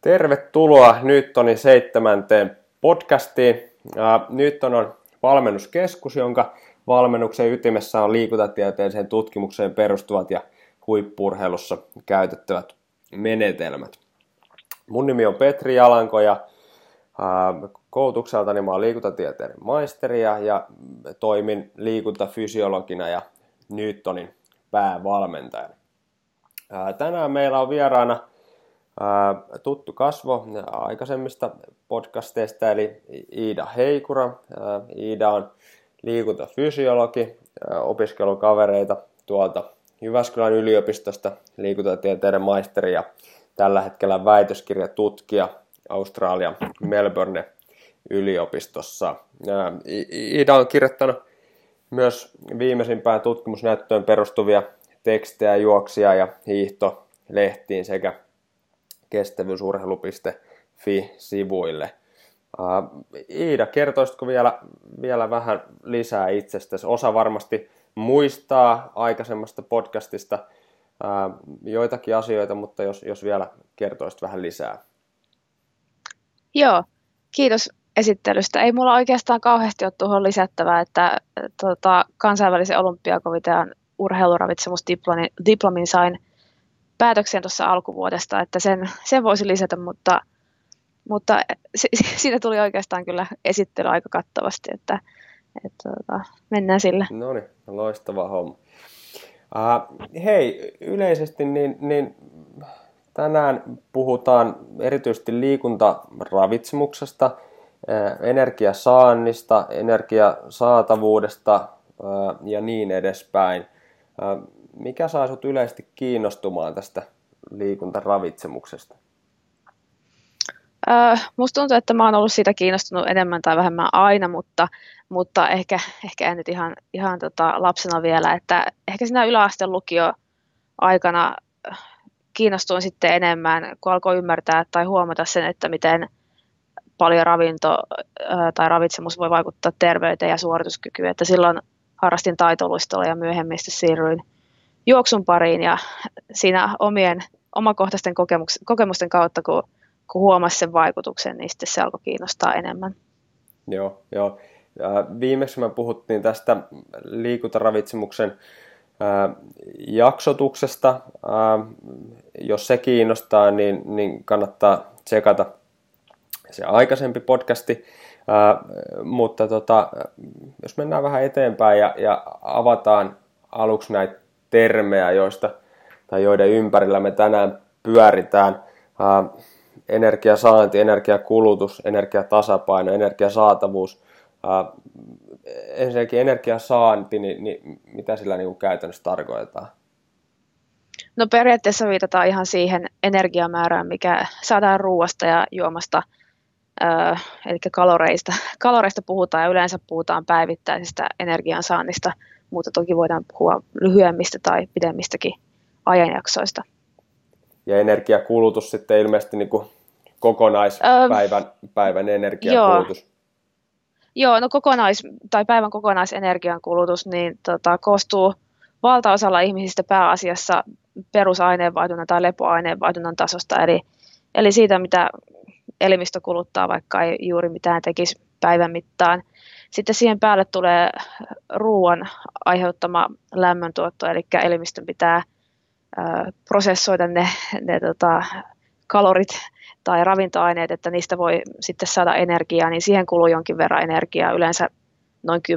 Tervetuloa Newtonin 7. podcastiin. Newton on valmennuskeskus, jonka valmennuksen ytimessä on liikuntatieteelliseen tutkimukseen perustuvat ja huippu-urheilussa käytettävät menetelmät. Mun nimi on Petri Jalanko ja koulutukseltani mä oon liikuntatieteiden maisteri ja toimin liikuntafysiologina ja Newtonin päävalmentajana. Tänään meillä on vieraana tuttu kasvo aikaisemmista podcasteista, eli Iida Heikura. Iida on liikuntafysiologi, opiskelukavereita tuolta Jyväskylän yliopistosta, liikuntatieteiden maisteri ja tällä hetkellä väitöskirjatutkija Australian Melbourne yliopistossa. Iida on kirjoittanut myös viimeisimpään tutkimusnäyttöön perustuvia tekstejä, juoksia ja hiihtolehtiin sekä Kestävyysurheilu.fi-sivuille. Iida, kertoisitko vielä vähän lisää itsestäsi? Osa varmasti muistaa aikaisemmasta podcastista joitakin asioita, mutta jos vielä kertoisit vähän lisää. Joo, kiitos esittelystä. Ei mulla oikeastaan kauheasti ole tuohon lisättävää, että kansainvälisen olympiakomitean urheiluravitsemusdiplomin sain päätöksen tuossa alkuvuodesta, että sen voisi lisätä, mutta siitä tuli oikeastaan kyllä esittely aika kattavasti, että mennään sillä. No niin, loistava homma. Hei, yleisesti niin tänään puhutaan erityisesti liikuntaravitsemuksesta, energiasaannista, energiasaatavuudesta ja niin edespäin. Mikä saa sinut yleisesti kiinnostumaan tästä liikuntaravitsemuksesta? Musta tuntuu, että mä oon ollut siitä kiinnostunut enemmän tai vähemmän aina, mutta ehkä en nyt ihan lapsena vielä. Että ehkä siinä yläasteen lukioaikana kiinnostuin sitten enemmän, kun alkoi ymmärtää tai huomata sen, että miten paljon ravinto tai ravitsemus voi vaikuttaa terveyteen ja suorituskykyyn. Että silloin harrastin taitoluistolla ja myöhemmin siirryin juoksun pariin ja siinä omakohtaisten kokemusten kautta, kun huomasi sen vaikutuksen, niin sitten se alkoi kiinnostaa enemmän. Joo. Viimeksi me puhuttiin tästä liikuntaravitsemuksen jaksotuksesta. Jos se kiinnostaa, niin kannattaa tsekata se aikaisempi podcasti. Mutta jos mennään vähän eteenpäin ja avataan aluksi näitä termejä, joiden ympärillä me tänään pyöritään. Energiasaanti, energiakulutus, energiatasapaino, energiasaatavuus. Ensinnäkin energiasaanti, niin mitä sillä niin kuin käytännössä tarkoitetaan? No periaatteessa viitataan ihan siihen energiamäärään, mikä saadaan ruoasta ja juomasta. Eli kaloreista puhutaan ja yleensä puhutaan päivittäisestä energiansaannista, mutta toki voidaan puhua lyhyemmistä tai pidemmistäkin ajanjaksoista. Ja energiakulutus sitten ilmeisesti niin kuin kokonaispäivän energiakulutus. Joo, no päivän kokonaisenergiankulutus niin koostuu valtaosalla ihmisistä pääasiassa perusaineenvaihdunnan tai lepoaineenvaihdunnan tasosta, eli siitä mitä elimistö kuluttaa, vaikka ei juuri mitään tekisi päivän mittaan. Sitten siihen päälle tulee ruoan aiheuttama lämmöntuotto, eli elimistön pitää prosessoida ne kalorit tai ravintoaineet, että niistä voi sitten saada energiaa, niin siihen kuluu jonkin verran energiaa, yleensä noin 10%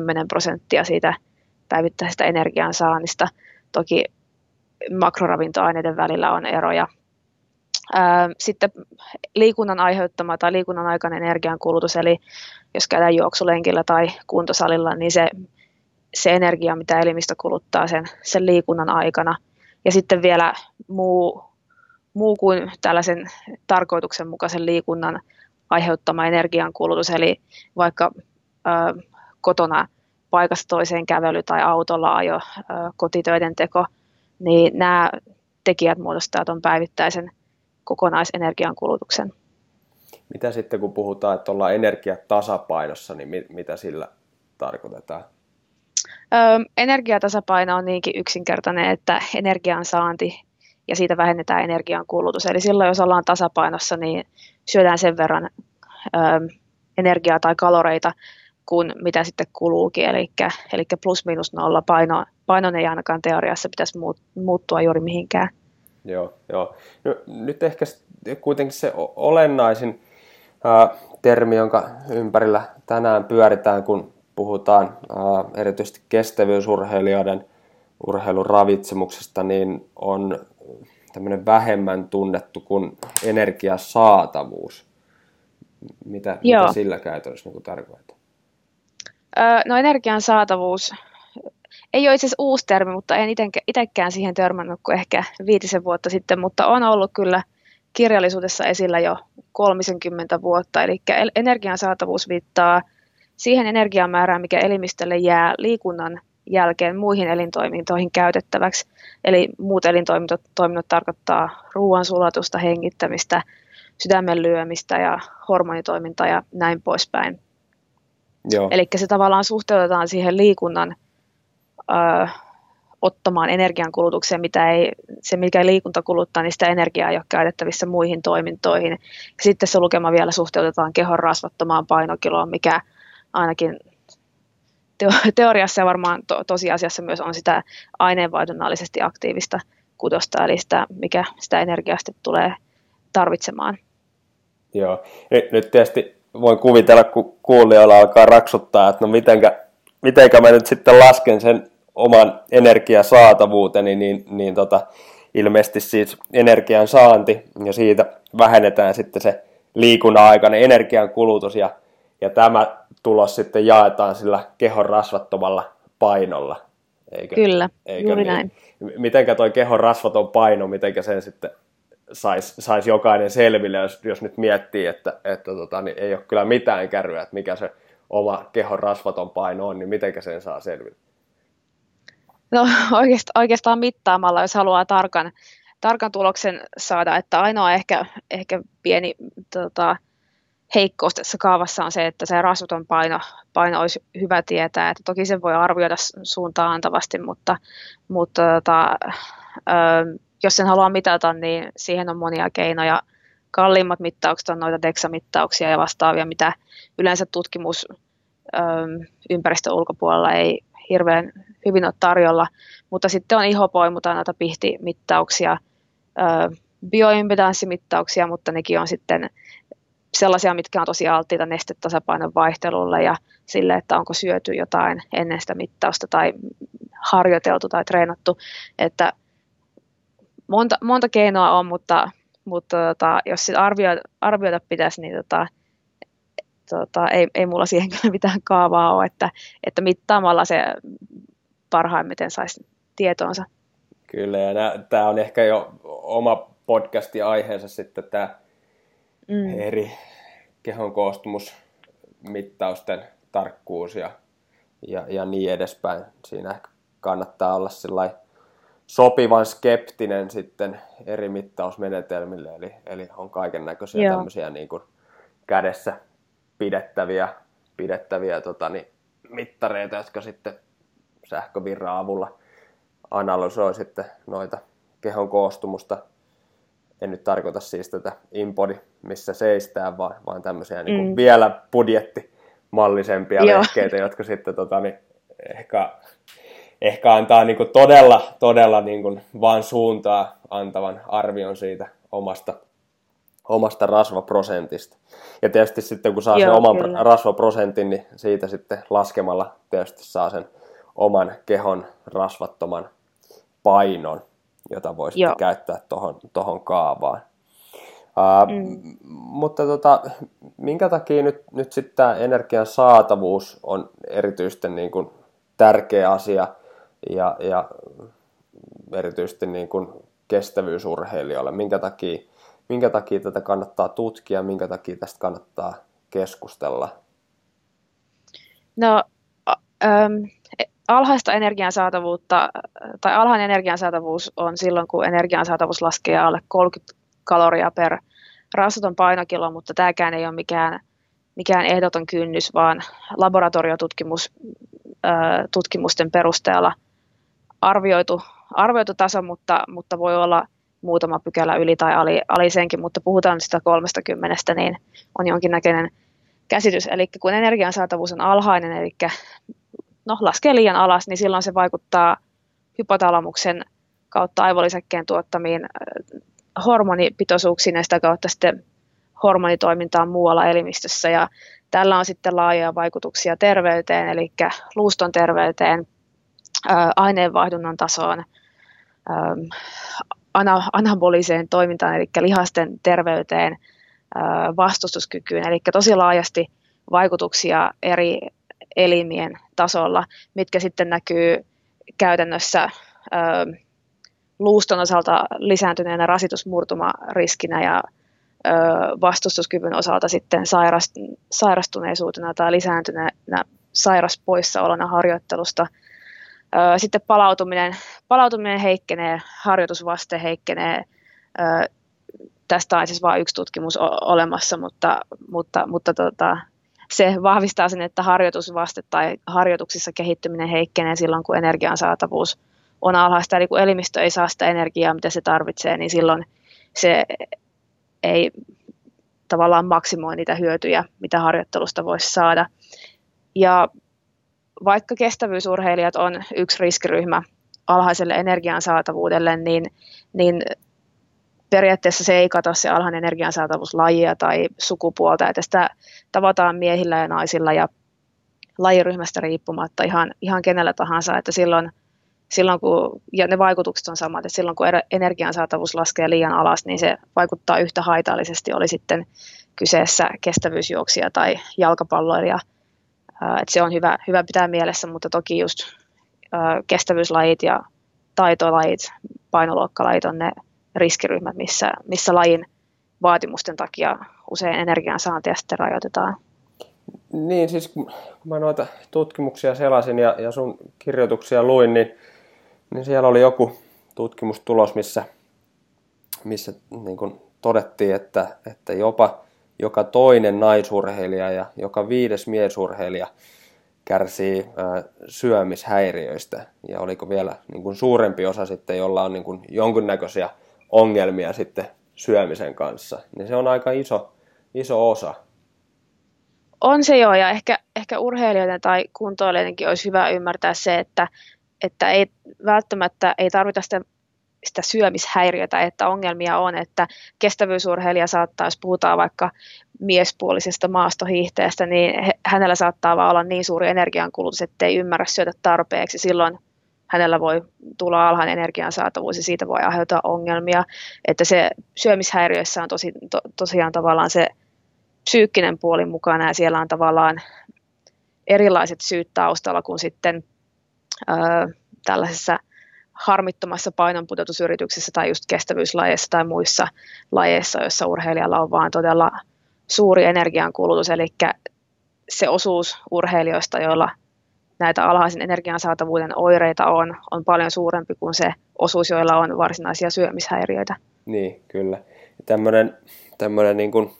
siitä päivittäisestä energiansaannista. Toki makroravintoaineiden välillä on eroja. Sitten liikunnan aiheuttama tai liikunnan aikainen energiankulutus, eli jos käydään juoksulenkillä tai kuntosalilla, niin se energia, mitä elimistö kuluttaa sen liikunnan aikana. Ja sitten vielä muu kuin tällaisen tarkoituksenmukaisen liikunnan aiheuttama energiankulutus, eli vaikka kotona paikasta toiseen kävely tai autolla ajo, kotitöiden teko, niin nämä tekijät muodostavat tuon päivittäisen kokonaisenergiankulutuksen. Mitä sitten kun puhutaan, että ollaan energiatasapainossa, niin mitä sillä tarkoitetaan? Energiatasapaino on niinkin yksinkertainen, että energiansaanti ja siitä vähennetään energian kulutus. Eli silloin, jos ollaan tasapainossa, niin syödään sen verran energiaa tai kaloreita kuin mitä sitten kuluukin. Eli plus miinus nolla painon ei ainakaan teoriassa pitäisi muuttua juuri mihinkään. Joo. No, nyt ehkä kuitenkin se olennaisin termi, jonka ympärillä tänään pyöritään, kun puhutaan erityisesti kestävyysurheilijoiden urheiluravitsemuksesta, niin on tämmöinen vähemmän tunnettu kuin energiasaatavuus. Mitä sillä käytännössä niin tarkoittaa? No, energian saatavuus ei ole itse asiassa uusi termi, mutta en itsekään siihen törmännyt kuin ehkä 5 vuotta sitten, mutta on ollut kyllä kirjallisuudessa esillä jo 30 vuotta. Eli energian saatavuus viittaa siihen energiamäärään, mikä elimistölle jää liikunnan jälkeen muihin elintoimintoihin käytettäväksi. Eli muut elintoiminnot tarkoittaa ruoansulatusta, hengittämistä, sydämen lyömistä ja hormonitoimintaa ja näin poispäin. Eli se tavallaan suhteutetaan siihen liikunnan ottamaan energiankulutukseen, mikä liikunta kuluttaa, niin sitä energiaa ei ole käytettävissä muihin toimintoihin. Ja sitten se lukema vielä suhteutetaan kehon rasvattomaan painokiloon, mikä ainakin teoriassa ja varmaan tosiasiassa myös on sitä aineenvaihdunnallisesti aktiivista kudosta, eli sitä, mikä sitä energiaa sitten tulee tarvitsemaan. Joo, nyt tietysti voin kuvitella, kun kuulijoilla alkaa raksuttaa, että no mitenkä mä nyt sitten lasken sen oman energiasaatavuuteni, niin ilmeisesti siis energian saanti, ja siitä vähennetään sitten se liikunnan aikainen energian kulutus, ja tämä tulos sitten jaetaan sillä kehon rasvattomalla painolla. Eikö juuri niin? Näin. Mitenkä toi kehon rasvaton paino, mitenkä sen sitten sais jokainen selville, jos nyt miettii, että niin ei ole kyllä mitään kärryä, että mikä se oma kehon rasvaton paino on, niin mitenkä sen saa selville? No oikeastaan mittaamalla, jos haluaa tarkan tuloksen saada, että ainoa ehkä pieni heikkous tässä kaavassa on se, että se rasvaton paino olisi hyvä tietää, että toki sen voi arvioida suuntaan antavasti, mutta jos sen haluaa mitata, niin siihen on monia keinoja. Kalliimmat mittaukset on noita Dexa-mittauksia ja vastaavia, mitä yleensä tutkimus ympäristön ulkopuolella ei hirveän hyvin ole tarjolla. Mutta sitten on ihopoimutaan noita pihtimittauksia, bioimpedanssimittauksia, mutta nekin on sitten sellaisia, mitkä on tosi alttiita nestetasapainon vaihtelulle ja sille, että onko syöty jotain ennen sitä mittausta tai harjoiteltu tai treenattu. Että monta keinoa on, mutta jos sitä arvioida pitäisi, niin ei mulla siihen kyllä mitään kaavaa ole, että mittaamalla se parhaimmiten saisi tietoonsa. Kyllä, ja tämä on ehkä jo oma podcastin aiheensa sitten tämä eri kehon koostumusmittausten tarkkuus ja niin edespäin. Siinä ehkä kannattaa olla sellainen sopivan skeptinen sitten eri mittausmenetelmille, eli on kaiken näköisiä tämmöisiä niin kuin kädessä pidettäviä mittareita, jotka sitten sähkövirran avulla analysoi sitten noita kehon koostumusta. En nyt tarkoita siis tätä Inbody, missä seistään, vaan tämmöisiä niin kuin vielä budjettimallisempia lehkeitä, jotka sitten ehkä antaa niin kuin todella niin kuin vaan suuntaa antavan arvion siitä omasta rasvaprosentista. Ja tietysti sitten kun saa sen oman rasvaprosentin, niin siitä sitten laskemalla tietysti saa sen oman kehon rasvattoman painon, jota voi sitten käyttää tohon kaavaan. Mutta minkä takia nyt sitten tämä energian saatavuus on erityisesti niin kuin tärkeä asia, ja erityisesti niin kuin kestävyysurheilijoille. Minkä takia tätä kannattaa tutkia, minkä takia tästä kannattaa keskustella? No, alhaista energiansaatavuutta, tai alhainen energiansaatavuus on silloin, kun energiansaatavuus laskee alle 30 kaloria per rasvaton painokilo, mutta tämäkään ei ole mikään ehdoton kynnys, vaan laboratoriotutkimusten perusteella arvioitu taso, mutta voi olla muutama pykälä yli tai ali senkin, mutta puhutaan sitä 30, niin on jonkinnäköinen käsitys. Eli kun energian saatavuus on alhainen, eli laskee liian alas, niin silloin se vaikuttaa hypotalamuksen kautta aivolisäkkeen tuottamiin hormonipitoisuuksiin ja sitä kautta sitten hormonitoimintaan muualla elimistössä. Ja tällä on sitten laajoja vaikutuksia terveyteen, eli luuston terveyteen, aineenvaihdunnan tasoon, anaboliseen toimintaan, eli lihasten terveyteen, vastustuskykyyn, eli tosi laajasti vaikutuksia eri elimien tasolla, mitkä sitten näkyy käytännössä luuston osalta lisääntyneenä rasitusmurtumariskinä ja vastustuskyvyn osalta sitten sairastuneisuutena tai lisääntyneenä sairaspoissaolona harjoittelusta. Sitten palautuminen heikkenee, harjoitusvaste heikkenee. Tästä on siis vain yksi tutkimus olemassa, mutta se vahvistaa sen, että harjoitusvaste tai harjoituksissa kehittyminen heikkenee silloin, kun energian saatavuus on alhaista. Eli kun elimistö ei saa sitä energiaa, mitä se tarvitsee, niin silloin se ei tavallaan maksimoi niitä hyötyjä, mitä harjoittelusta voisi saada. Ja vaikka kestävyysurheilijat on yksi riskiryhmä alhaiselle energian saatavuudelle, niin periaatteessa se ei kata se alhainen energian saatavuus lajia tai sukupuolta. Että sitä tavataan miehillä ja naisilla ja lajiryhmästä riippumatta ihan kenellä tahansa. Että silloin kun ne vaikutukset on samat, että silloin kun energian saatavuus laskee liian alas, niin se vaikuttaa yhtä haitallisesti, oli sitten kyseessä kestävyysjuoksija tai jalkapalloilija. Että se on hyvä pitää mielessä, mutta toki just kestävyyslajit ja taitolajit, painoluokkalajit on ne riskiryhmät, missä lajin vaatimusten takia usein energiansaantia sitten rajoitetaan. Niin, siis kun mä noita tutkimuksia selasin ja sun kirjoituksia luin, niin siellä oli joku tutkimustulos, missä niin kun todettiin, että jopa joka toinen naisurheilija ja joka viides miesurheilija kärsii syömishäiriöistä. Ja oliko vielä niin kuin suurempi osa sitten, jolla on niin kuin jonkinnäköisiä ongelmia sitten syömisen kanssa. Niin se on aika iso osa. On se joo, ja ehkä urheilijoiden tai kuntoilijoidenkin olisi hyvä ymmärtää se, että ei välttämättä ei tarvita sitä syömishäiriötä, että ongelmia on, että kestävyysurheilija saattaa, jos puhutaan vaikka miespuolisesta maastohiihteestä, niin hänellä saattaa vaan olla niin suuri energiankulutus, ettei ymmärrä syötä tarpeeksi. Silloin hänellä voi tulla alhainen energiansaatavuus ja siitä voi aiheuttaa ongelmia. Että se syömishäiriöissä on tosiaan tavallaan se psyykkinen puoli mukana ja siellä on tavallaan erilaiset syyt taustalla kuin sitten tällaisessa harmittomassa painonpudotusyrityksessä tai just kestävyyslajeissa tai muissa lajeissa, joissa urheilijalla on vaan todella suuri energiankulutus, eli se osuus urheilijoista, joilla näitä alhaisen energiansaatavuuden oireita on paljon suurempi kuin se osuus, joilla on varsinaisia syömishäiriöitä. Niin, kyllä. Tämmöinen niin kuin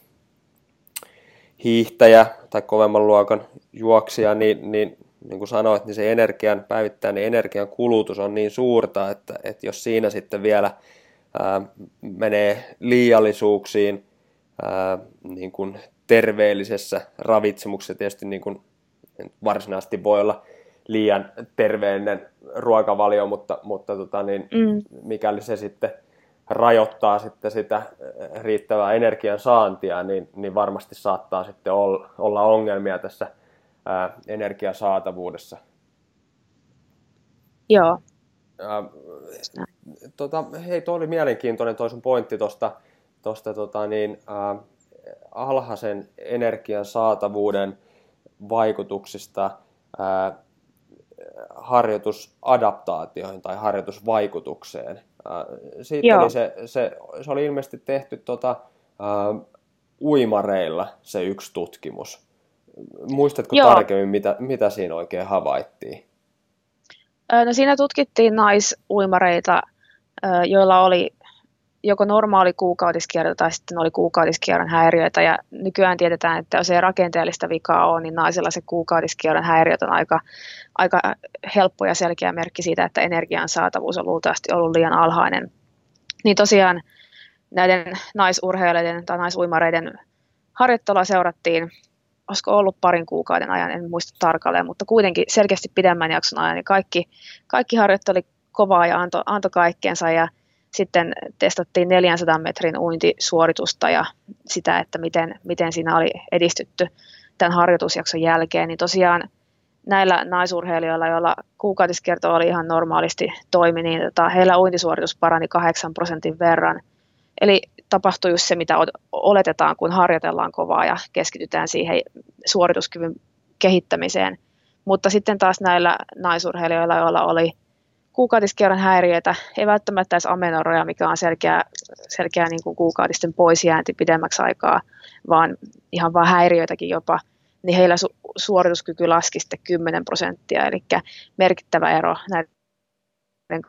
hiihtäjä tai kovemman luokan juoksija, niin kuin sanoit, niin se energian päivittäinen energian kulutus on niin suurta, että jos siinä sitten vielä menee liiallisuuksiin niin kuin terveellisessä ravitsemuksessa, tietysti niin kuin varsinaisesti voi olla liian terveellinen ruokavalio, mutta mikäli se sitten rajoittaa sitten sitä riittävää energian saantia, niin varmasti saattaa sitten olla ongelmia tässä energiasaatavuudessa. Joo. Hei, toi oli mielenkiintoinen toi sun pointti tuosta alhaisen energian saatavuuden vaikutuksista harjoitusadaptaatioihin tai harjoitusvaikutukseen. Siitä oli se oli ilmeisesti tehty uimareilla se yksi tutkimus. Muistatko tarkemmin, mitä siinä oikein havaittiin? No siinä tutkittiin naisuimareita, joilla oli joko normaali kuukautiskierto tai sitten oli kuukautiskierron häiriöitä. Ja nykyään tiedetään, että jos ei rakenteellista vikaa ole, niin naisilla se kuukautiskierron häiriöt on aika helppo ja selkeä merkki siitä, että energian saatavuus on luultavasti ollut liian alhainen. niin tosiaan näiden naisurheilijoiden tai naisuimareiden harjoittelua seurattiin, olisiko ollut parin kuukauden ajan, en muista tarkalleen, mutta kuitenkin selkeästi pidemmän jakson ajan, niin kaikki harjoitteli kovaa ja antoi kaikkeensa, ja sitten testattiin 400 metrin uintisuoritusta ja sitä, että miten siinä oli edistytty tämän harjoitusjakson jälkeen, niin tosiaan näillä naisurheilijoilla, joilla kuukautiskerto oli ihan normaalisti toimi, niin heillä uintisuoritus parani 8% verran. Eli tapahtui just se, mitä oletetaan, kun harjoitellaan kovaa ja keskitytään siihen suorituskyvyn kehittämiseen. Mutta sitten taas näillä naisurheilijoilla, joilla oli kuukautiskerran häiriöitä, ei välttämättä edes amenorroja, mikä on selkeä niin kuin kuukautisten poisjäänti pidemmäksi aikaa, vaan ihan vaan häiriöitäkin jopa, niin heillä suorituskyky laski sitten 10%, eli merkittävä ero näiden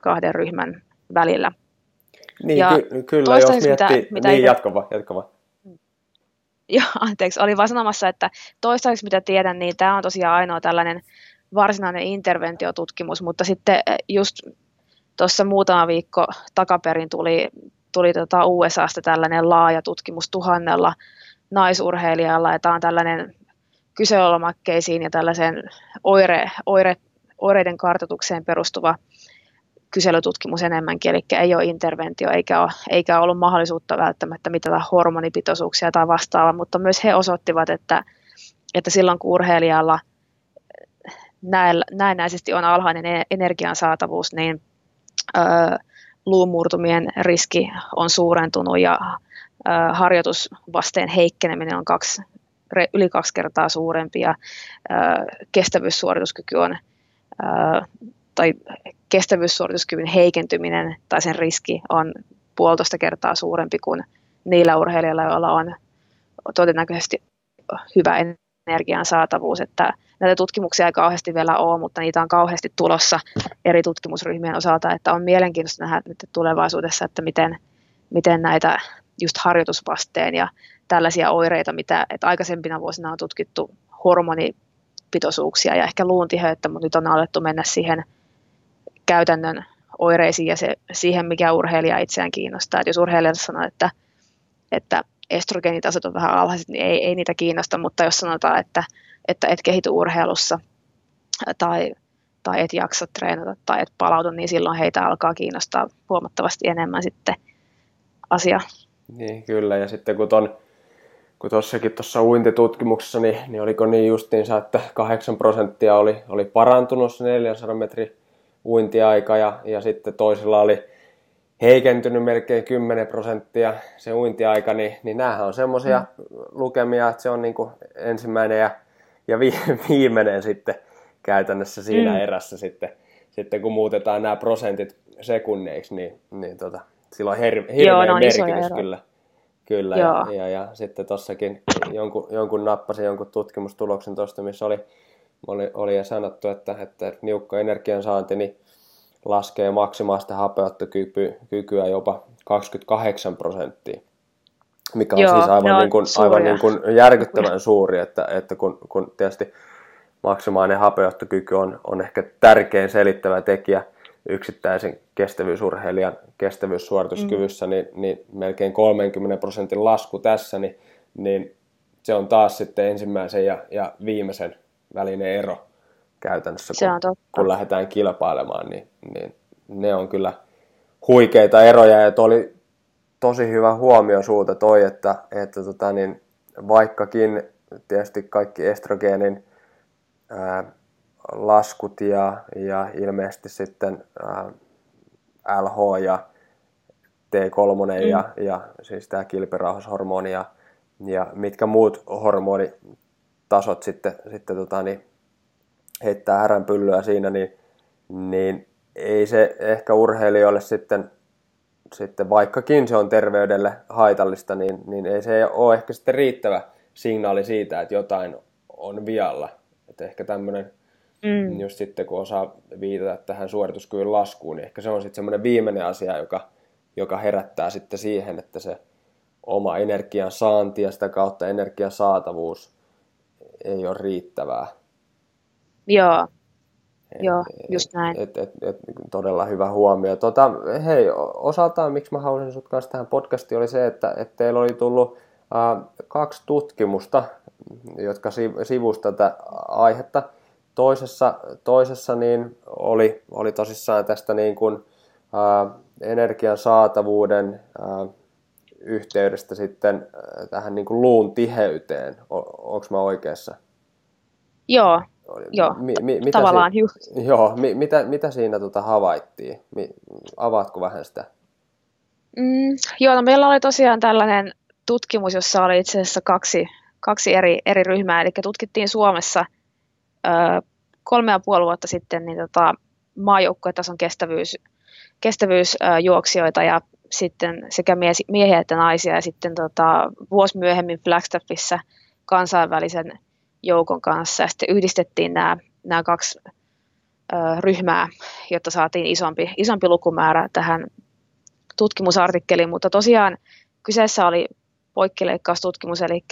kahden ryhmän välillä. Niin, ja kyllä, jos miettii, niin jatkava. Joo, anteeksi, olin vaan sanomassa, että toistaiseksi mitä tiedän, niin tämä on tosiaan ainoa tällainen varsinainen interventiotutkimus, mutta sitten just tuossa muutama viikko takaperin tuli USAsta tällainen laaja tutkimus 1 000 naisurheilijalla, ja tämä on tällainen kyselylomakkeisiin ja tällaiseen oireiden kartoitukseen perustuva kyselytutkimus enemmänkin, eli ei ole interventio, eikä ollut mahdollisuutta välttämättä mitata hormonipitoisuuksia tai vastaavaa, mutta myös he osoittivat, että silloin kun urheilijalla näennäisesti on alhainen energian saatavuus, niin luumurtumien riski on suurentunut ja harjoitusvasteen heikkeneminen on yli 2 kertaa suurempi, ja kestävyyssuorituskyky on tai kestävyyssuorituskyvyn heikentyminen tai sen riski on 1,5 kertaa suurempi kuin niillä urheilijoilla, joilla on todennäköisesti hyvä energian saatavuus. Että näitä tutkimuksia ei kauheasti vielä ole, mutta niitä on kauheasti tulossa eri tutkimusryhmien osalta, että on mielenkiintoista nähdä nyt tulevaisuudessa, että miten näitä just harjoitusvasteen ja tällaisia oireita, mitä aikaisempina vuosina on tutkittu hormonipitoisuuksia ja ehkä luuntiheyttä, mutta nyt on alettu mennä siihen käytännön oireisiin ja siihen, mikä urheilija itseään kiinnostaa. Et jos urheilija sanoo, että estrogeenitasot on vähän alhaiset, niin ei niitä kiinnosta, mutta jos sanotaan, että et kehity urheilussa tai et jaksa treenata tai et palautu, niin silloin heitä alkaa kiinnostaa huomattavasti enemmän sitten asia. Niin, kyllä. Ja sitten kun tuossakin tuossa uintitutkimuksessa, niin oliko niin justiinsa, että 8% oli parantunut se 400 metrin uintiaika, ja sitten toisilla oli heikentynyt melkein 10% se uintiaika, niin näähän on semmoisia lukemia, että se on niin kuin ensimmäinen ja viimeinen sitten käytännössä siinä erässä sitten kun muutetaan nämä prosentit sekunneiksi, niin sillä on hirveä merkitys kyllä. Ja sitten tuossakin jonkun nappasin jonkun tutkimustuloksen tuosta, missä oli ja sanottu, että niukka energiansaanti niin laskee maksimaalista hapeuttokykyä jopa 28%, mikä on siis aivan niin kuin järkyttävän suuri, että kun tietysti maksimaalinen hapeuttokyky on ehkä tärkein selittävä tekijä yksittäisen kestävyysurheilijan kestävyyssuorituskyvyssä, niin melkein 30% lasku tässä, niin se on taas sitten ensimmäisen ja viimeisen välinen ero käytännössä, kun lähdetään kilpailemaan, niin ne on kyllä huikeita eroja, ja oli tosi hyvä huomio suuta toi, että vaikkakin tietysti kaikki estrogeenin laskut ja ilmeisesti sitten LH ja T3 ja siis tämä kilpirauhashormoni ja mitkä muut hormonitasot sitten heittää häränpyllyä siinä, niin ei se ehkä urheilijoille sitten vaikkakin se on terveydelle haitallista, niin ei se ole ehkä sitten riittävä signaali siitä, että jotain on vialla. Että ehkä tämmöinen just sitten, kun osaa viitata tähän suorituskyvyn laskuun, niin ehkä se on sitten semmoinen viimeinen asia, joka herättää sitten siihen, että se oma energian saanti ja sitä kautta energian saatavuus ei ole riittävää. Joo, Joo, just näin. Todella hyvä huomio. Hei, osaltaan miksi mä halusin sut kanssa tähän podcastiin oli se, että teillä oli tullut 2 tutkimusta, jotka sivusi tätä aihetta. Toisessa niin oli tosissaan tästä niin kuin energian saatavuuden yhteydestä sitten tähän niin kuin luun tiheyteen. Onko mä oikeassa? Joo. Joo, tavallaan just. Joo, mitä siinä havaittiin? Avaatko vähän sitä? Joo, no meillä oli tosiaan tällainen tutkimus, jossa oli itse asiassa kaksi eri ryhmää. Eli tutkittiin Suomessa 3,5 vuotta sitten niin maajoukkuetason kestävyysjuoksijoita ja sitten sekä miehiä että naisia. Ja sitten vuosi myöhemmin Flagstaffissa kansainvälisen joukon kanssa ja sitten yhdistettiin nämä 2 ryhmää, jotta saatiin isompi lukumäärä tähän tutkimusartikkeliin, mutta tosiaan kyseessä oli poikkileikkaustutkimus, eli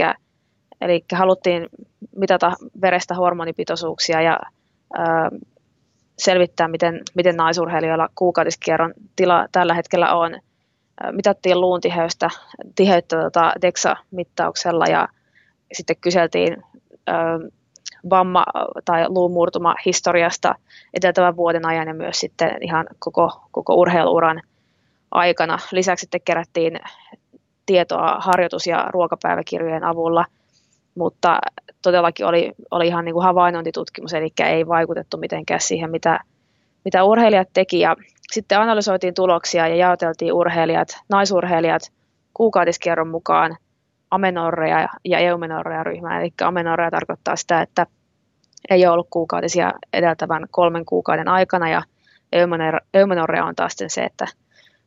haluttiin mitata verestä hormonipitoisuuksia ja selvittää, miten naisurheilijoilla kuukautiskierron tila tällä hetkellä on. Mitattiin luun tiheyttä Dexa-mittauksella ja sitten kyseltiin vamma- tai luumurtuma historiasta edeltävän vuoden ajan ja myös sitten ihan koko urheiluuran aikana. Lisäksi sitten kerättiin tietoa harjoitus- ja ruokapäiväkirjojen avulla, mutta todellakin oli ihan niin kuin havainnointitutkimus, eli ei vaikutettu mitenkään siihen, mitä urheilijat teki. Ja sitten analysoitiin tuloksia ja jaoteltiin naisurheilijat kuukautiskierron mukaan amenorrea ja eumenorrea ryhmään. Eli amenorrea tarkoittaa sitä, että ei ole ollut kuukautisia edeltävän 3 kuukauden aikana, ja eumenorrea on taas se, että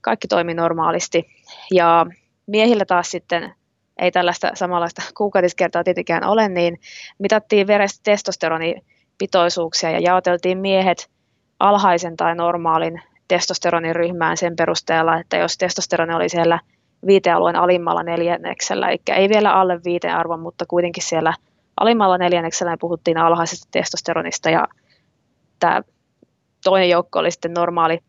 kaikki toimii normaalisti. Ja miehillä taas sitten ei tällaista samanlaista kuukautiskertaa tietenkään ole, niin mitattiin verestä testosteronipitoisuuksia ja jaoteltiin miehet alhaisen tai normaalin testosteroniryhmään sen perusteella, että jos testosteroni oli siellä viitealueen alimmalla 4, eli ei vielä alle 5 arvon, mutta kuitenkin siellä alimmalla 4 puhuttiin alhaisesta testosteronista, ja tämä toinen joukko oli sitten normaali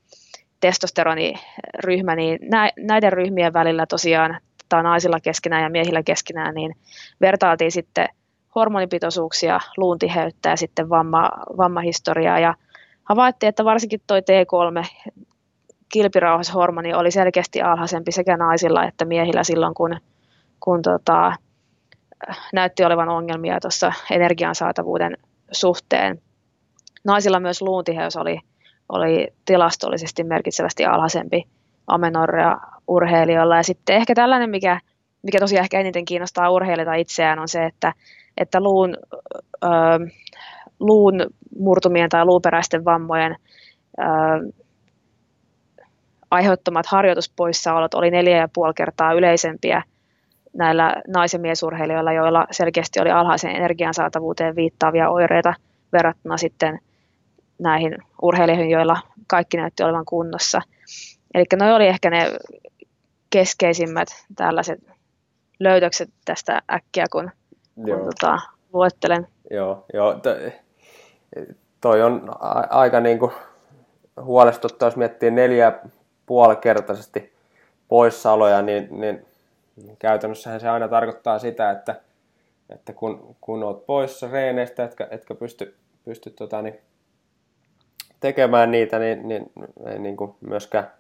testosteroniryhmä, niin näiden ryhmien välillä tosiaan, tai naisilla keskenään ja miehillä keskenään, niin vertailtiin sitten hormonipitoisuuksia, luuntiheyttä ja sitten vammahistoriaa, ja havaittiin, että varsinkin tuo T3 kilpirauhashormoni oli selkeästi alhaisempi sekä naisilla että miehillä silloin, kun näytti olevan ongelmia tuossa energian saatavuuden suhteen. Naisilla myös luuntiheys oli tilastollisesti merkitsevästi alhaisempi amenorrea urheilijoilla. Ja sitten ehkä tällainen, mikä tosiaan ehkä eniten kiinnostaa urheilijoita itseään, on se, että luun murtumien tai luuperäisten vammojen aiheuttamat harjoituspoissaolot oli 4,5 kertaa yleisempiä näillä nais- ja miesurheilijoilla, joilla selkeästi oli alhaisen energian saatavuuteen viittaavia oireita verrattuna sitten näihin urheilijoihin, joilla kaikki näytti olevan kunnossa. Eli noi oli ehkä ne keskeisimmät tällaiset löydökset tästä äkkiä, kun luettelen. Joo. Toi on aika niinku huolestuttavaa, jos miettii 4,5-kertaisesti poissaoloja, niin käytännössähän se aina tarkoittaa sitä, että kun olet poissa reeneistä, etkä pysty tekemään niitä, niin ei niin kuin myöskään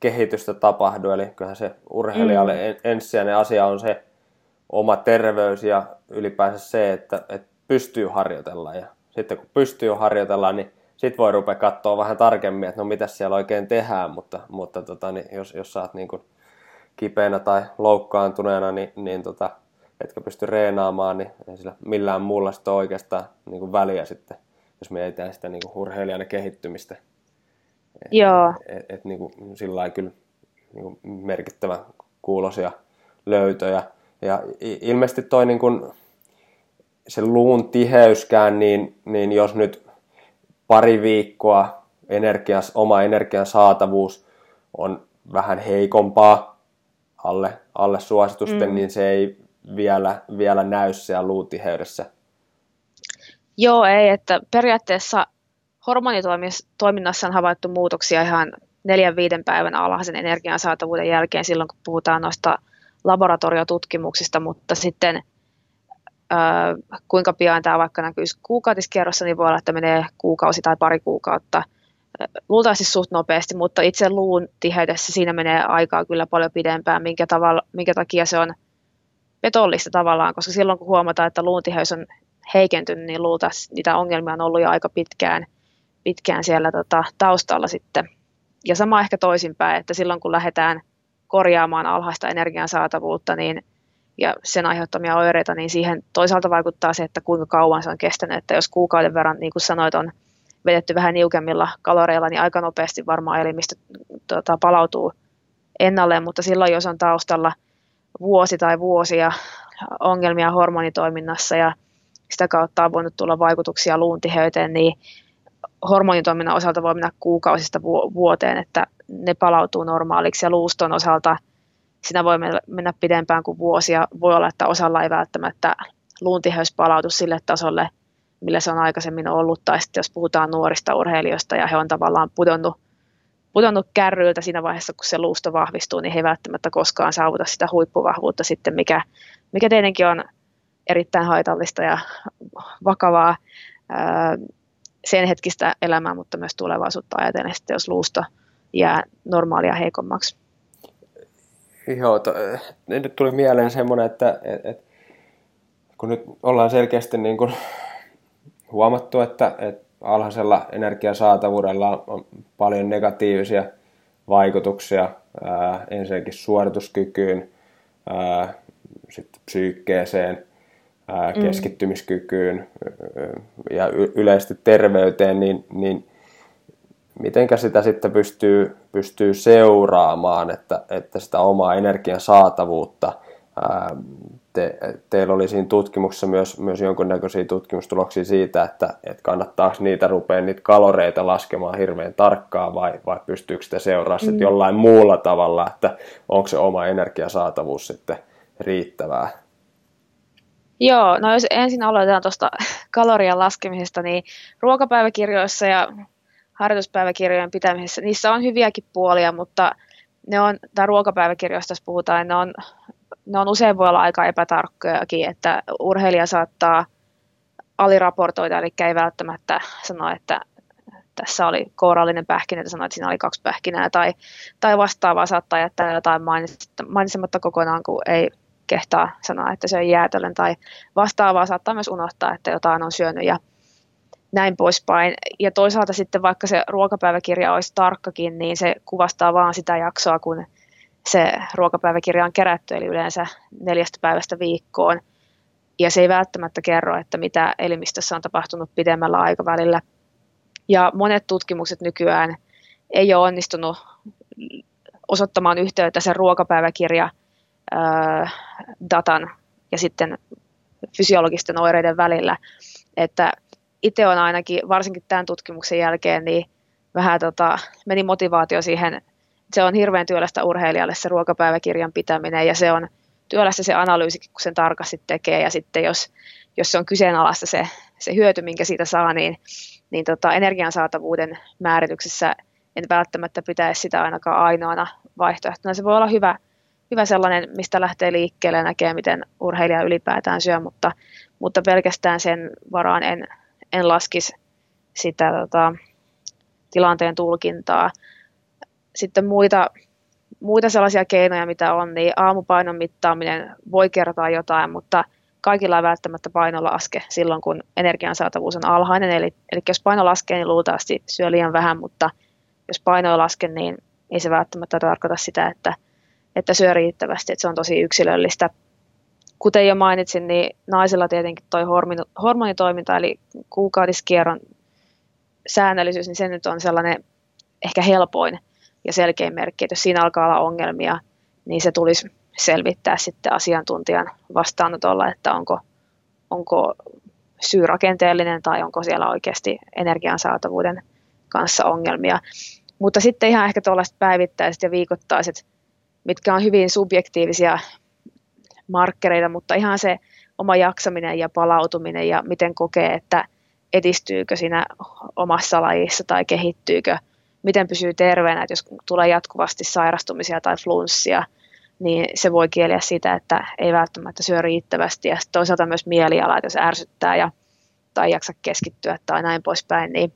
kehitystä tapahdu. Eli kyllähän se urheilijalle ensisijainen asia on se oma terveys ja ylipäänsä se, että pystyy harjoitella. Ja sitten kun pystyy harjoitella, niin sitten voi rupea katsoa vähän tarkemmin, että no mitäs siellä oikein tehdään, mutta niin jos sä oot niin kuin kipeänä tai loukkaantuneena, niin etkä pysty reenaamaan, niin ei sillä millään muulla sitä oikeastaan niin kuin väliä sitten, jos me etään sitä niin kuin urheilijana kehittymistä. Joo. Et niin kuin sillä kyllä niin kuin merkittävän kuuloisia löytöjä. Ja ilmeisesti toi niin kuin se luun tiheyskään, niin jos nyt pari viikkoa oma energian saatavuus on vähän heikompaa alle suositusten, niin se ei vielä näy siellä luutiheydessä. Joo, ei, että periaatteessa hormonitoiminnassa on havaittu muutoksia ihan 4-5 päivän alhaisen energian saatavuuden jälkeen silloin, kun puhutaan noista laboratoriotutkimuksista, mutta sitten kuinka pian tämä vaikka näkyisi kuukautiskierrossa, niin voi olla, että menee kuukausi tai pari kuukautta. Luultavasti suht nopeasti, mutta itse luun tiheydessä siinä menee aikaa kyllä paljon pidempään, minkä takia se on petollista tavallaan, koska silloin kun huomataan, että luun tiheys on heikentynyt, niin luultavasti niitä ongelmia on ollut jo aika pitkään siellä taustalla sitten. Ja sama ehkä toisinpäin, että silloin kun lähdetään korjaamaan alhaista energian saatavuutta niin, ja sen aiheuttamia oireita, niin siihen toisaalta vaikuttaa se, että kuinka kauan se on kestänyt, että jos kuukauden verran, niin kuin sanoit, on vedetty vähän niukemmilla kaloreilla, niin aika nopeasti varmaan elimistö palautuu ennalleen, mutta silloin jos on taustalla vuosi tai vuosia ongelmia hormonitoiminnassa ja sitä kautta on voinut tulla vaikutuksia luun tiheyteen, niin hormonitoiminnan osalta voi mennä kuukausista vuoteen, että ne palautuu normaaliksi ja luuston osalta siinä voi mennä pidempään kuin vuosia. Voi olla, että osalla ei välttämättä luun tiheys palautu sille tasolle, millä se on aikaisemmin ollut, tai sitten jos puhutaan nuorista urheilijoista ja he on tavallaan pudonnut kärryiltä siinä vaiheessa, kun se luusto vahvistuu, niin he ei välttämättä koskaan saavuta sitä huippuvahvuutta sitten, mikä tietenkin on erittäin haitallista ja vakavaa sen hetkistä elämää, mutta myös tulevaisuutta ajatellen sitten, jos luusto jää normaalia heikommaksi. Joo, nyt tuli mieleen semmoinen, että kun nyt ollaan selkeästi niin kuin huomattu, että alhaisella energiasaatavuudella on paljon negatiivisia vaikutuksia ensinnäkin suorituskykyyn, sitten psyykkeeseen, keskittymiskykyyn ja yleisesti terveyteen, niin mitenkä sitä sitten pystyy seuraamaan, että sitä omaa energian saatavuutta. Teillä oli siinä tutkimuksessa myös jonkunnäköisiä tutkimustuloksia siitä, että kannattaako niitä kaloreita laskemaan hirveän tarkkaan vai pystyykö sitä seuraamaan sitten jollain muulla tavalla, että onko se oma energiasaatavuus sitten riittävää? Joo, no jos ensin aloitetaan tuosta kalorian laskemisesta, niin ruokapäiväkirjoissa ja harjoituspäiväkirjojen pitämisessä, niissä on hyviäkin puolia, mutta tai ruokapäiväkirjoista jos puhutaan, ne on usein voi olla aika epätarkkojakin, että urheilija saattaa aliraportoida, eli ei välttämättä sanoa, että tässä oli kourallinen pähkinä, että sanoi, että siinä oli 2 pähkinää, tai vastaavaa saattaa jättää jotain mainitsematta kokonaan, kun ei kehtaa sanoa, että se on jäätelön, tai vastaavaa saattaa myös unohtaa, että jotain on syönyt ja näin poispäin. Ja toisaalta sitten vaikka se ruokapäiväkirja olisi tarkkakin, niin se kuvastaa vaan sitä jaksoa, kun se ruokapäiväkirja on kerätty, eli yleensä 4 päivästä viikkoon, ja se ei välttämättä kerro, että mitä elimistössä on tapahtunut pidemmällä aikavälillä. Ja monet tutkimukset nykyään ei ole onnistunut osoittamaan yhteyttä sen ruokapäiväkirjadatan ja sitten fysiologisten oireiden välillä. Että itse on ainakin, varsinkin tämän tutkimuksen jälkeen, niin vähän meni motivaatio siihen. Se on hirveän työlästä urheilijalle se ruokapäiväkirjan pitäminen ja se on työlästä se analyysikin, kun sen tarkasti tekee ja sitten jos se on kyseenalaista se hyöty, minkä siitä saa, niin energiansaatavuuden määrityksessä en välttämättä pitäisi sitä ainakaan ainoana vaihtoehtona. Se voi olla hyvä sellainen, mistä lähtee liikkeelle ja näkee, miten urheilija ylipäätään syö, mutta pelkästään sen varaan en laskisi sitä tilanteen tulkintaa. Sitten muita sellaisia keinoja, mitä on, niin aamupainon mittaaminen voi kertoa jotain, mutta kaikilla ei välttämättä paino laske silloin, kun energian saatavuus on alhainen. Eli jos paino laskee, niin luultavasti syö liian vähän, mutta jos paino ei laske, niin ei se välttämättä tarkoita sitä, että syö riittävästi. Että se on tosi yksilöllistä. Kuten jo mainitsin, niin naisilla tietenkin tuo hormonitoiminta, eli kuukautiskierron säännöllisyys, niin se nyt on sellainen ehkä helpoin ja selkein merkki, että jos siinä alkaa olla ongelmia, niin se tulisi selvittää sitten asiantuntijan vastaanotolla, että onko syy rakenteellinen tai onko siellä oikeasti energian saatavuuden kanssa ongelmia. Mutta sitten ihan ehkä tuollaiset päivittäiset ja viikoittaiset, mitkä on hyvin subjektiivisia markkereita, mutta ihan se oma jaksaminen ja palautuminen ja miten kokee, että edistyykö siinä omassa lajissa tai kehittyykö, miten pysyy terveenä, että jos tulee jatkuvasti sairastumisia tai flunssia, niin se voi kieliä sitä, että ei välttämättä syö riittävästi ja toisaalta myös mieliala, jos ärsyttää ja, tai ei jaksa keskittyä tai näin poispäin, niin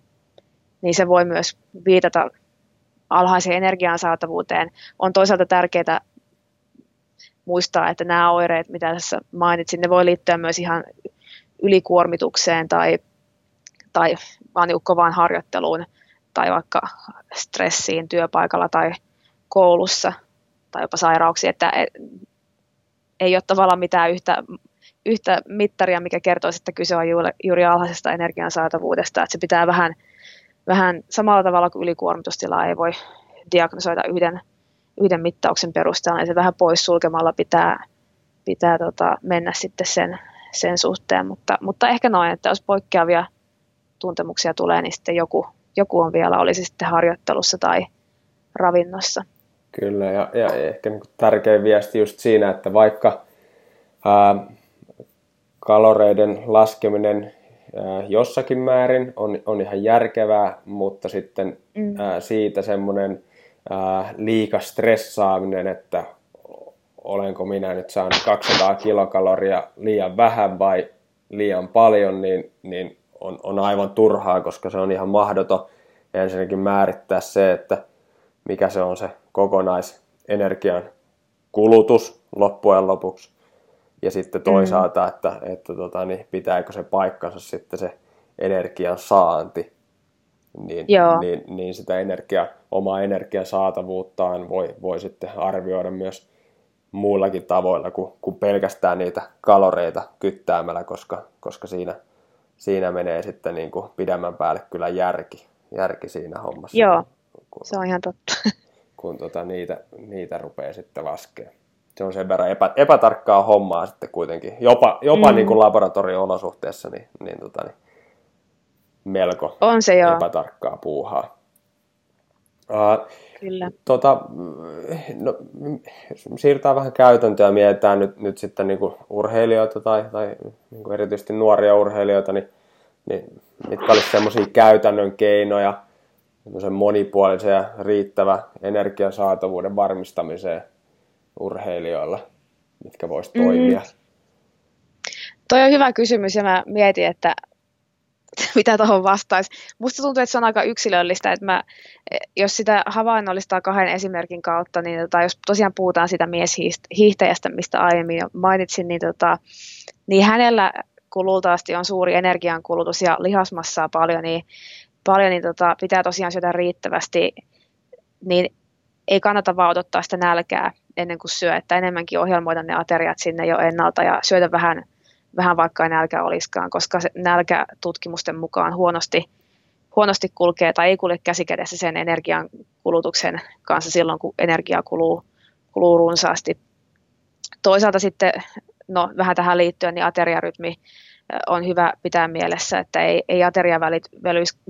se voi myös viitata alhaiseen energian saatavuuteen. On toisaalta tärkeää muistaa, että nämä oireet, mitä tässä mainitsin, ne voi liittyä myös ihan ylikuormitukseen tai vaan niin kovaan harjoitteluun tai vaikka stressiin työpaikalla tai koulussa tai jopa sairauksiin, että ei ole tavallaan mitään yhtä mittaria, mikä kertoisi, että kyse on juuri alhaisesta energian saatavuudesta, että se pitää vähän samalla tavalla kuin ylikuormitustilaa ei voi diagnosoida yhden mittauksen perusteella, niin se vähän pois sulkemalla pitää mennä sitten sen suhteen, mutta ehkä noin, että jos poikkeavia tuntemuksia tulee, niin sitten joku on vielä, olisi sitten harjoittelussa tai ravinnossa. Kyllä, ja ehkä niin kuin tärkein viesti just siinä, että vaikka kaloreiden laskeminen jossakin määrin on ihan järkevää, mutta sitten siitä semmoinen liika stressaaminen, että olenko minä nyt saanut 200 kilokaloria liian vähän vai liian paljon, niin on aivan turhaa, koska se on ihan mahdoton ensinnäkin määrittää se, että mikä se on se kokonaisenergian kulutus loppujen lopuksi. Ja sitten toisaalta, että pitääkö se paikkansa sitten se energian saanti, niin sitä omaa energiasaatavuuttaan voi sitten arvioida myös muillakin tavoilla kuin pelkästään niitä kaloreita kyttäämällä, koska siinä menee sitten niin kuin pidemmän päälle kyllä järki siinä hommassa. Joo, se on ihan totta. Kun niitä rupeaa sitten laskemaan. Se on sen verran epätarkkaa hommaa sitten kuitenkin, jopa niin kuin laboratorio-olosuhteessa, niin melko on se, epätarkkaa puuhaa. Kyllä. No, siirrytään vähän käytäntöä, mietitään nyt sitten niin kuin urheilijoita tai niin kuin erityisesti nuoria urheilijoita, niin mitkä olisi semmoisia käytännön keinoja monipuolisen ja riittävän energiasaatavuuden varmistamiseen urheilijoilla, mitkä voisi toimia? Toi on hyvä kysymys ja mä mietin, että mitä tuohon vastaisi. Musta tuntuu, että se on aika yksilöllistä, että jos sitä havainnollistaa 2 esimerkin kautta, niin jos tosiaan puhutaan siitä mieshiihtäjästä, mistä aiemmin jo mainitsin, niin hänellä, kun luultavasti on suuri energiankulutus ja lihasmassaa paljon, niin pitää tosiaan syödä riittävästi, niin ei kannata vaan odottaa sitä nälkää ennen kuin syö, että enemmänkin ohjelmoida ne ateriat sinne jo ennalta ja syödä vähän vaikka ei nälkä olisikaan, koska se nälkä tutkimusten mukaan huonosti kulkee tai ei kulje käsikädessä sen energian kulutuksen kanssa silloin, kun energiaa kuluu runsaasti. Toisaalta sitten, no vähän tähän liittyen, niin ateriarytmi on hyvä pitää mielessä, että ei ateria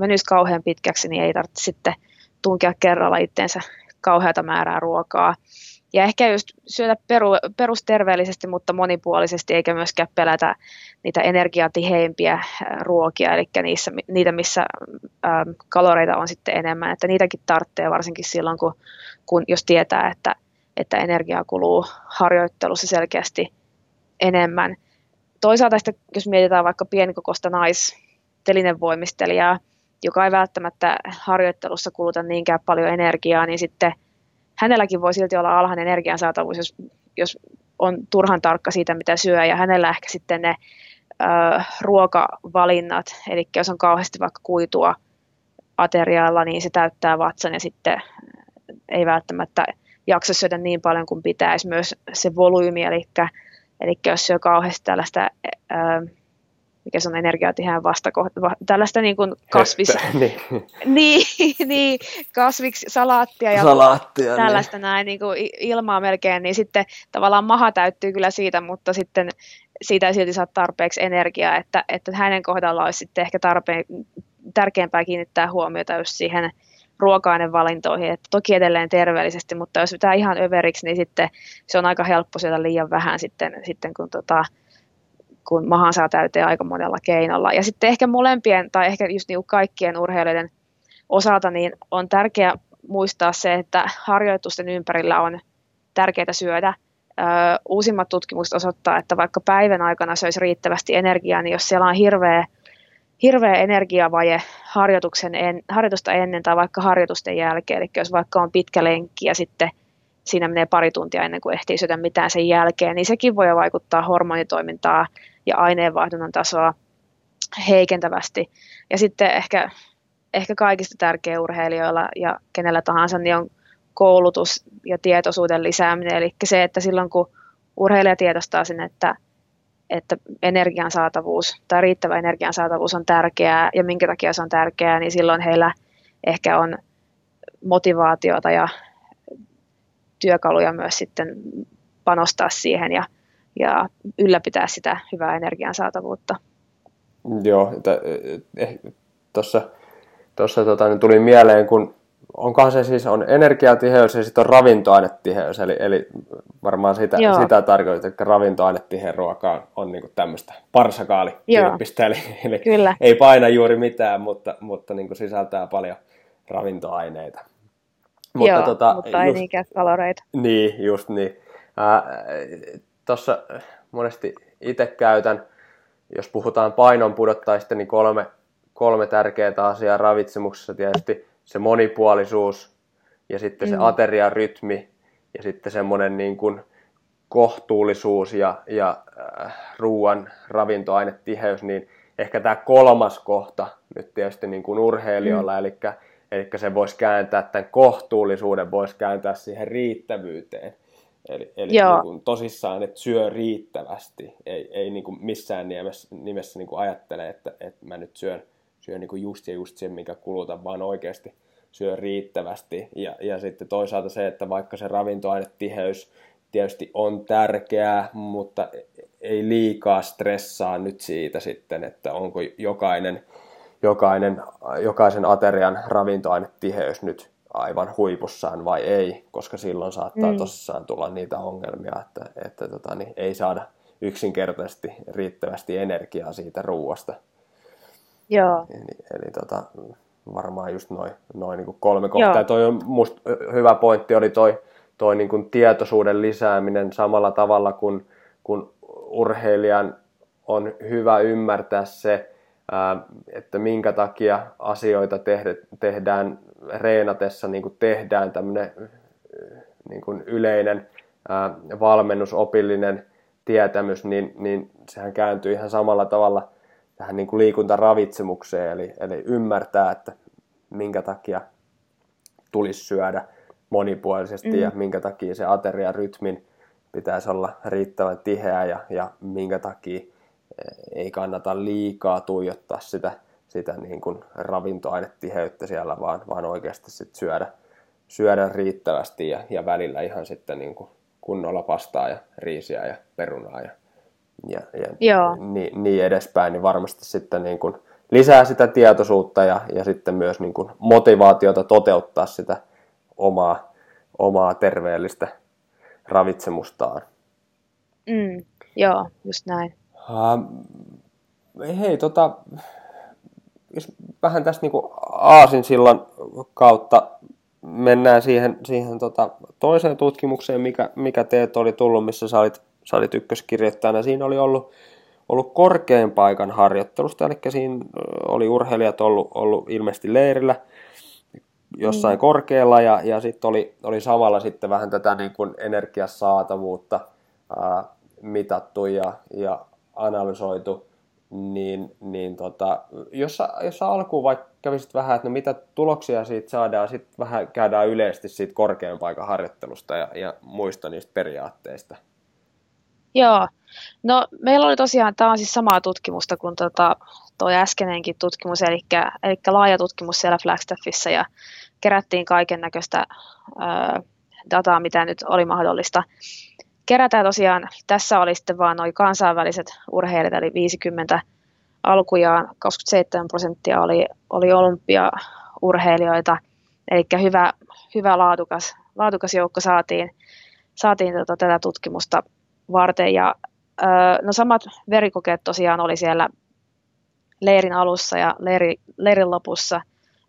venyisi kauhean pitkäksi, niin ei tarvitse sitten tunkea kerralla itteensä kauheata määrää ruokaa. Ja ehkä just syödä perusterveellisesti, mutta monipuolisesti, eikä myöskään pelätä niitä energiatiheimpiä ruokia, eli niitä, missä kaloreita on sitten enemmän. Että niitäkin tarvitsee varsinkin silloin, kun jos tietää, että energiaa kuluu harjoittelussa selkeästi enemmän. Toisaalta sitten, jos mietitään vaikka pienikokoista naistelinevoimistelijaa, joka ei välttämättä harjoittelussa kuluta niinkään paljon energiaa, niin sitten hänelläkin voi silti olla alhainen energiansaatavuus, jos on turhan tarkka siitä, mitä syö, ja hänellä ehkä sitten ne ruokavalinnat, eli jos on kauheasti vaikka kuitua aterialla, niin se täyttää vatsan ja sitten ei välttämättä jaksa syödä niin paljon kuin pitäisi. Myös se volyymi, eli jos syö kauheasti tällaista, mikä se on energiatiheän vastakohta, tällaista niin kuin kasviksi salaattia ja tällaista näin niin kuin ilmaa melkein, niin sitten tavallaan maha täyttyy kyllä siitä, mutta sitten siitä ei silti saa tarpeeksi energiaa, että hänen kohdallaan olisi sitten ehkä tärkeämpää kiinnittää huomiota just siihen ruoka-ainevalintoihin, että toki edelleen terveellisesti, mutta jos pitää ihan överiksi, niin sitten se on aika helppo syödä liian vähän sitten kun kun mahan saa täyteen aika monella keinolla. Ja sitten ehkä molempien tai ehkä just niin kuin kaikkien urheilijoiden osalta niin on tärkeää muistaa se, että harjoitusten ympärillä on tärkeää syödä. Uusimmat tutkimukset osoittaa, että vaikka päivän aikana söisi riittävästi energiaa, niin jos siellä on hirveä energiavaje harjoitusta ennen tai vaikka harjoitusten jälkeen, eli jos vaikka on pitkä lenkki ja sitten siinä menee pari tuntia ennen kuin ehtii syödä mitään sen jälkeen, niin sekin voi vaikuttaa hormonitoimintaa ja aineenvaihdunnan tasoa heikentävästi. Ja sitten ehkä kaikista tärkeä urheilijoilla ja kenellä tahansa niin on koulutus ja tietoisuuden lisääminen. Eli se, että silloin kun urheilija tiedostaa sen, että energian saatavuus tai riittävä energian saatavuus on tärkeää ja minkä takia se on tärkeää, niin silloin heillä ehkä on motivaatiota ja työkaluja myös sitten panostaa siihen ja ylläpitää sitä hyvää energian saatavuutta. Joo, tuossa tuli mieleen, kun onkohan se siis on energiatiheys ja sitten on ravintoainetiheys, eli varmaan sitä tarkoittaa, että ravintoainetiheen ruoka on niinku tämmöistä parsakaalityyppistä, eli ei paina juuri mitään, mutta niinku sisältää paljon ravintoaineita. Mutta, joo, mutta ei just, niinkään kaloreita. Niin, just niin. Tuossa monesti itse käytän, jos puhutaan painon pudottajista, niin kolme tärkeää asiaa ravitsemuksessa tietysti. Se monipuolisuus ja sitten se ateriarytmi ja sitten semmoinen niin kuin kohtuullisuus ja ruoan ravintoainetiheys, niin ehkä tämä kolmas kohta nyt tietysti niin kuin urheilijoilla, eli se voisi kääntää, tämän kohtuullisuuden voisi kääntää siihen riittävyyteen. Eli niin kuin tosissaan, että syö riittävästi, ei niin kuin missään nimessä niin kuin ajattele, että mä nyt syön niin kuin just sen, minkä kulutan, vaan oikeasti syö riittävästi. Ja sitten toisaalta se, että vaikka se ravintoainetiheys tietysti on tärkeää, mutta ei liikaa stressaa nyt siitä sitten, että onko jokaisen aterian ravintoainetiheys nyt aivan huipussaan vai ei, koska silloin saattaa tosissaan tulla niitä ongelmia, että niin ei saada yksinkertaisesti riittävästi energiaa siitä ruuasta. Joo. Eli varmaan just noin niin kuin kolme kohtaa. Ja toi on musta hyvä pointti oli toi niin kuin tietoisuuden lisääminen samalla tavalla kun urheilijan on hyvä ymmärtää se, että minkä takia asioita tehdään reenatessa, niin kuin tehdään tämmöinen niin kuin yleinen valmennusopillinen tietämys, niin sehän kääntyy ihan samalla tavalla tähän niin kuin liikuntaravitsemukseen, eli ymmärtää, että minkä takia tulisi syödä monipuolisesti ja minkä takia se ateriarytmin pitäisi olla riittävän tiheä ja minkä takia ei kannata liikaa tuijottaa sitä niin kuin ravintoainetiheyttä siellä, vaan oikeasti sit syödä riittävästi ja välillä ihan sitten niin kuin kunnolla pastaa ja riisiä ja perunaa ja niin edespäin, niin varmasti sitten niin kuin lisää sitä tietoisuutta ja sitten myös niin kuin motivaatiota toteuttaa sitä omaa terveellistä ravitsemustaan. Joo, just näin. Hei, jos vähän tästä niin kuin aasinsillan kautta mennään siihen toiseen tutkimukseen, mikä teet oli tullut, missä sä olit ykköskirjoittajana. Siinä oli ollut korkean paikan harjoittelusta, eli siinä oli urheilijat ollut ilmeisesti leirillä jossain korkealla, ja sitten oli samalla sitten vähän tätä niin kuin energiasaatavuutta mitattu ja analysoitu, niin jos alkuun vaikka kävisit vähän, että no mitä tuloksia siitä saadaan, sitten vähän käydään yleisesti siitä korkean paikan harjoittelusta ja muista niistä periaatteista. Joo, no meillä oli tosiaan, tämä on siis samaa tutkimusta kuin tuo äskeinenkin tutkimus, eli laaja tutkimus siellä Flagstaffissa, ja kerättiin kaiken näköistä dataa, mitä nyt oli mahdollista kerätä. Tosiaan tässä oli sitten vaan nuo kansainväliset urheilijat, eli 50 alkujaan, 27% oli olympiaurheilijoita, eli hyvä laadukas joukko saatiin tätä tutkimusta varten, ja No samat verikokeet tosiaan oli siellä leirin alussa ja leirin lopussa,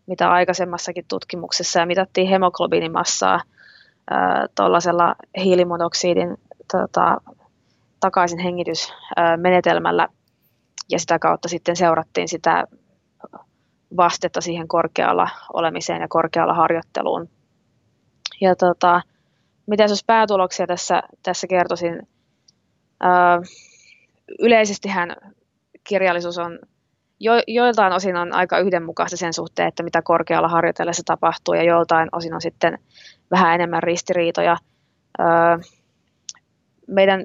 mitä aikaisemmassakin tutkimuksessa, ja mitattiin hemoglobiinimassaa tuollaisella hiilimonoksidin takaisin hengitysmenetelmällä, ja sitä kautta sitten seurattiin sitä vastetta siihen korkealla olemiseen ja korkealla harjoitteluun. Ja mitäs jos päätuloksia tässä kertoisin? Yleisestihän kirjallisuus on joiltain osin on aika yhdenmukaista sen suhteen, että mitä korkealla harjoitellessa tapahtuu, ja joiltain osin on sitten vähän enemmän ristiriitoja. Meidän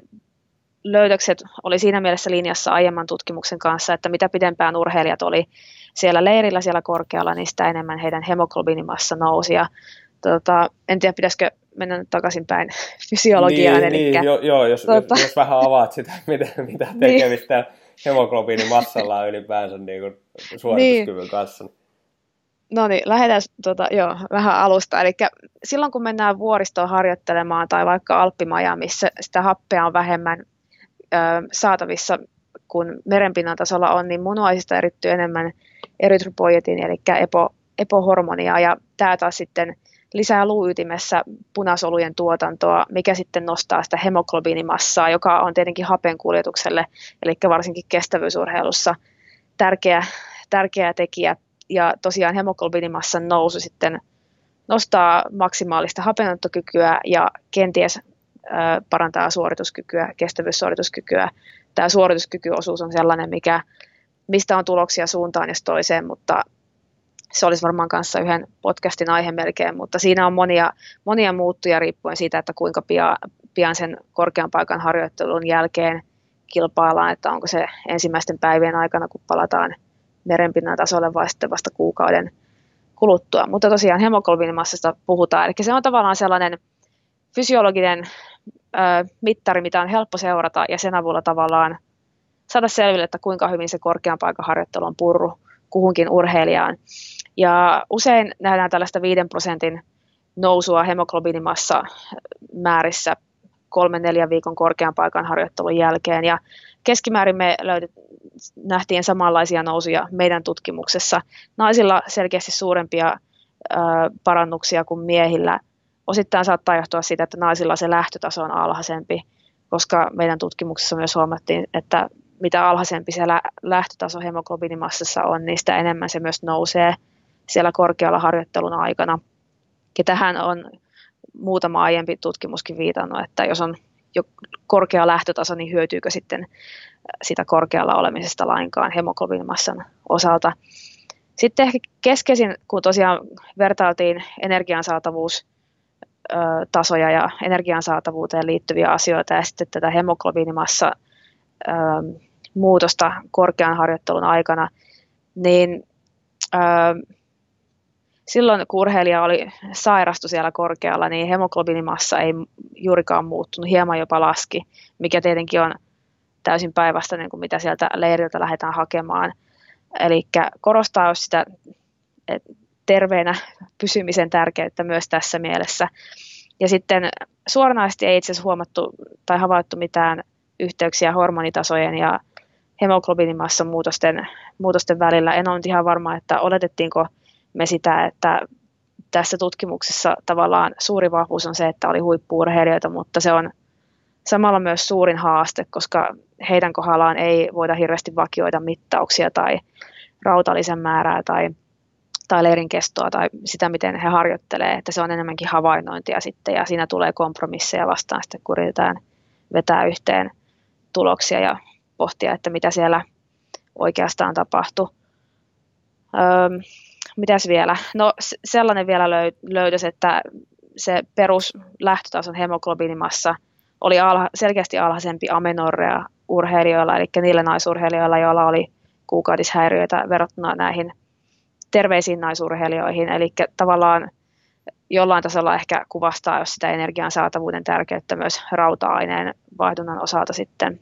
löydökset oli siinä mielessä linjassa aiemman tutkimuksen kanssa, että mitä pidempään urheilijat oli siellä leirillä siellä korkealla, niin sitä enemmän heidän hemoglobiinimassa nousi. Ja, en tiedä, pitäisikö mennä nyt takaisinpäin fysiologiaan. Jos vähän avaat sitä, mitä tekemistä niin hemoglobiinimassalla on ylipäänsä niin suorituskyvyn kanssa. No niin, lähdetään vähän alusta. Eli silloin kun mennään vuoristoon harjoittelemaan tai vaikka alppimajaan, missä sitä happea on vähemmän saatavissa kuin merenpinnan tasolla on, niin munuaisista erittyy enemmän erytropoietin, eli epohormonia, ja tämä taas sitten lisää luuytimessä punasolujen tuotantoa, mikä sitten nostaa sitä hemoglobiinimassaa, joka on tietenkin hapen kuljetukselle, eli varsinkin kestävyysurheilussa tärkeä tekijä. Ja tosiaan hemoglobiinimassan nousu sitten nostaa maksimaalista hapenottokykyä ja kenties parantaa suorituskykyä, kestävyyssuorituskykyä. Tämä suorituskykyosuus on sellainen, mistä on tuloksia suuntaan ja toiseen, mutta se olisi varmaan kanssa yhden podcastin aihe melkein, mutta siinä on monia muuttuja riippuen siitä, että kuinka pian sen korkean paikan harjoittelun jälkeen kilpaillaan, että onko se ensimmäisten päivien aikana, kun palataan merenpinnan tasolle vai sitten vasta kuukauden kuluttua. Mutta tosiaan hemoglobiinimassasta puhutaan, eli se on tavallaan sellainen fysiologinen mittari, mitä on helppo seurata ja sen avulla tavallaan saada selville, että kuinka hyvin se korkean paikan harjoittelu on purru kuhunkin urheilijaan. Ja usein nähdään tällaista 5% nousua hemoglobiinimassa määrissä 3-4 viikon korkean paikan harjoittelun jälkeen. Ja keskimäärin me nähtiin samanlaisia nousuja meidän tutkimuksessa. Naisilla selkeästi suurempia parannuksia kuin miehillä. Osittain saattaa johtua siitä, että naisilla se lähtötaso on alhaisempi, koska meidän tutkimuksessa myös huomattiin, että mitä alhaisempi se lähtötaso hemoglobiinimassassa on, niin sitä enemmän se myös nousee siellä korkealla harjoittelun aikana. Ja tähän on muutama aiempi tutkimuskin viitannut, että jos on jo korkea lähtötaso, niin hyötyykö sitten sitä korkealla olemisesta lainkaan hemoglobiinimassan osalta. Sitten ehkä keskeisin, kun tosiaan vertailtiin energiansaatavuustasoja ja energiansaatavuuteen liittyviä asioita ja sitten tätä hemoglobiinimassa muutosta korkean harjoittelun aikana, niin silloin kun urheilija sairastui siellä korkealla, niin hemoglobiinimassa ei juurikaan muuttunut, hieman jopa laski, mikä tietenkin on täysin päinvastainen kuin mitä sieltä leiriltä lähdetään hakemaan. Eli korostaa jos sitä terveenä pysymisen tärkeyttä myös tässä mielessä. Ja sitten suoranaisesti ei itse asiassa huomattu tai havaittu mitään yhteyksiä hormonitasojen ja hemoglobiinimassan muutosten välillä. En ole nyt ihan varma, että oletettiinko me sitä, että tässä tutkimuksessa tavallaan suuri vahvuus on se, että oli huippu-urheilijoita, mutta se on samalla myös suurin haaste, koska heidän kohdallaan ei voida hirveästi vakioida mittauksia tai rautalisen määrää tai leirin kestoa tai sitä, miten he harjoittelee, että se on enemmänkin havainnointia sitten ja siinä tulee kompromisseja vastaan sitten, kun yritetään vetää yhteen tuloksia ja pohtia, että mitä siellä oikeastaan tapahtui. Mitäs vielä? No sellainen vielä löydös, että se peruslähtötason hemoglobiinimassa oli selkeästi alhaisempi amenorrea urheilijoilla, eli niillä naisurheilijoilla, joilla oli kuukautishäiriöitä verrattuna näihin terveisiin naisurheilijoihin, eli tavallaan jollain tasolla ehkä kuvastaa jos sitä energian saatavuuden tärkeyttä myös rauta-aineen vaihdunnan osalta sitten.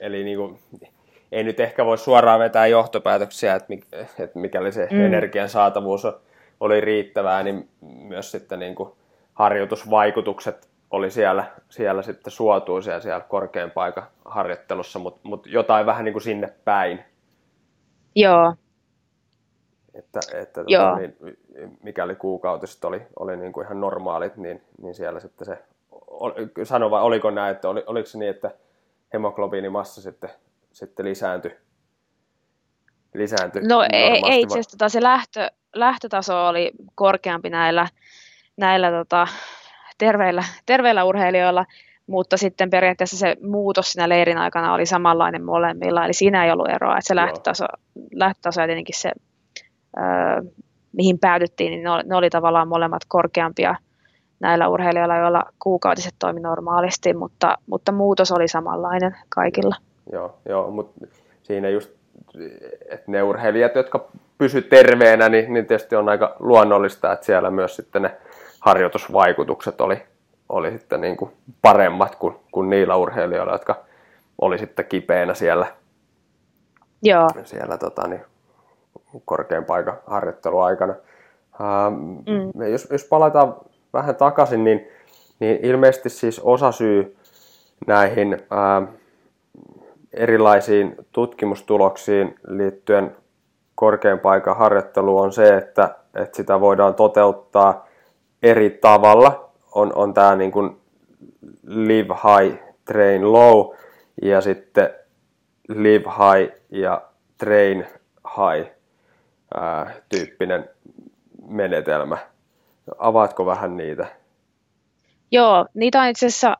Eli niin kuin, ei nyt ehkä voi suoraan vetää johtopäätöksiä, että mikäli se energian saatavuus oli riittävää, niin myös sitten niin kuin harjoitusvaikutukset oli siellä sitten suotuisia siellä korkean paikan harjoittelussa, mutta jotain vähän niin kuin sinne päin. Joo. Että joo. Niin, mikäli kuukautiset oli niin kuin ihan normaalit, niin siellä sitten se, sano vai oliko näin, että oliko se niin, että hemoglobiinimassa sitten lisääntyi? No ei itse asiassa se lähtötaso oli korkeampi näillä terveillä urheilijoilla, mutta sitten periaatteessa se muutos siinä leirin aikana oli samanlainen molemmilla, eli siinä ei ollut eroa, että se lähtötaso ja tietenkin se, mihin päädyttiin, niin ne oli tavallaan molemmat korkeampia näillä urheilijoilla, joilla kuukautiset toimi normaalisti, mutta muutos oli samanlainen kaikilla. Joo, mutta siinä just, että ne urheilijat, jotka pysy terveenä, niin tietysti on aika luonnollista, että siellä myös sitten ne harjoitusvaikutukset oli sitten niin kuin paremmat kuin niillä urheilijoilla, jotka oli sitten kipeänä siellä korkean paikan harjoitteluaikana. Jos palataan vähän takaisin, niin ilmeisesti siis osasyy näihin erilaisiin tutkimustuloksiin liittyen korkean paikan harjoitteluun on se, että sitä voidaan toteuttaa eri tavalla. On tämä niin kuin live high, train low ja sitten live high ja train high tyyppinen menetelmä. Avaatko vähän niitä? Joo, niitä on itse asiassa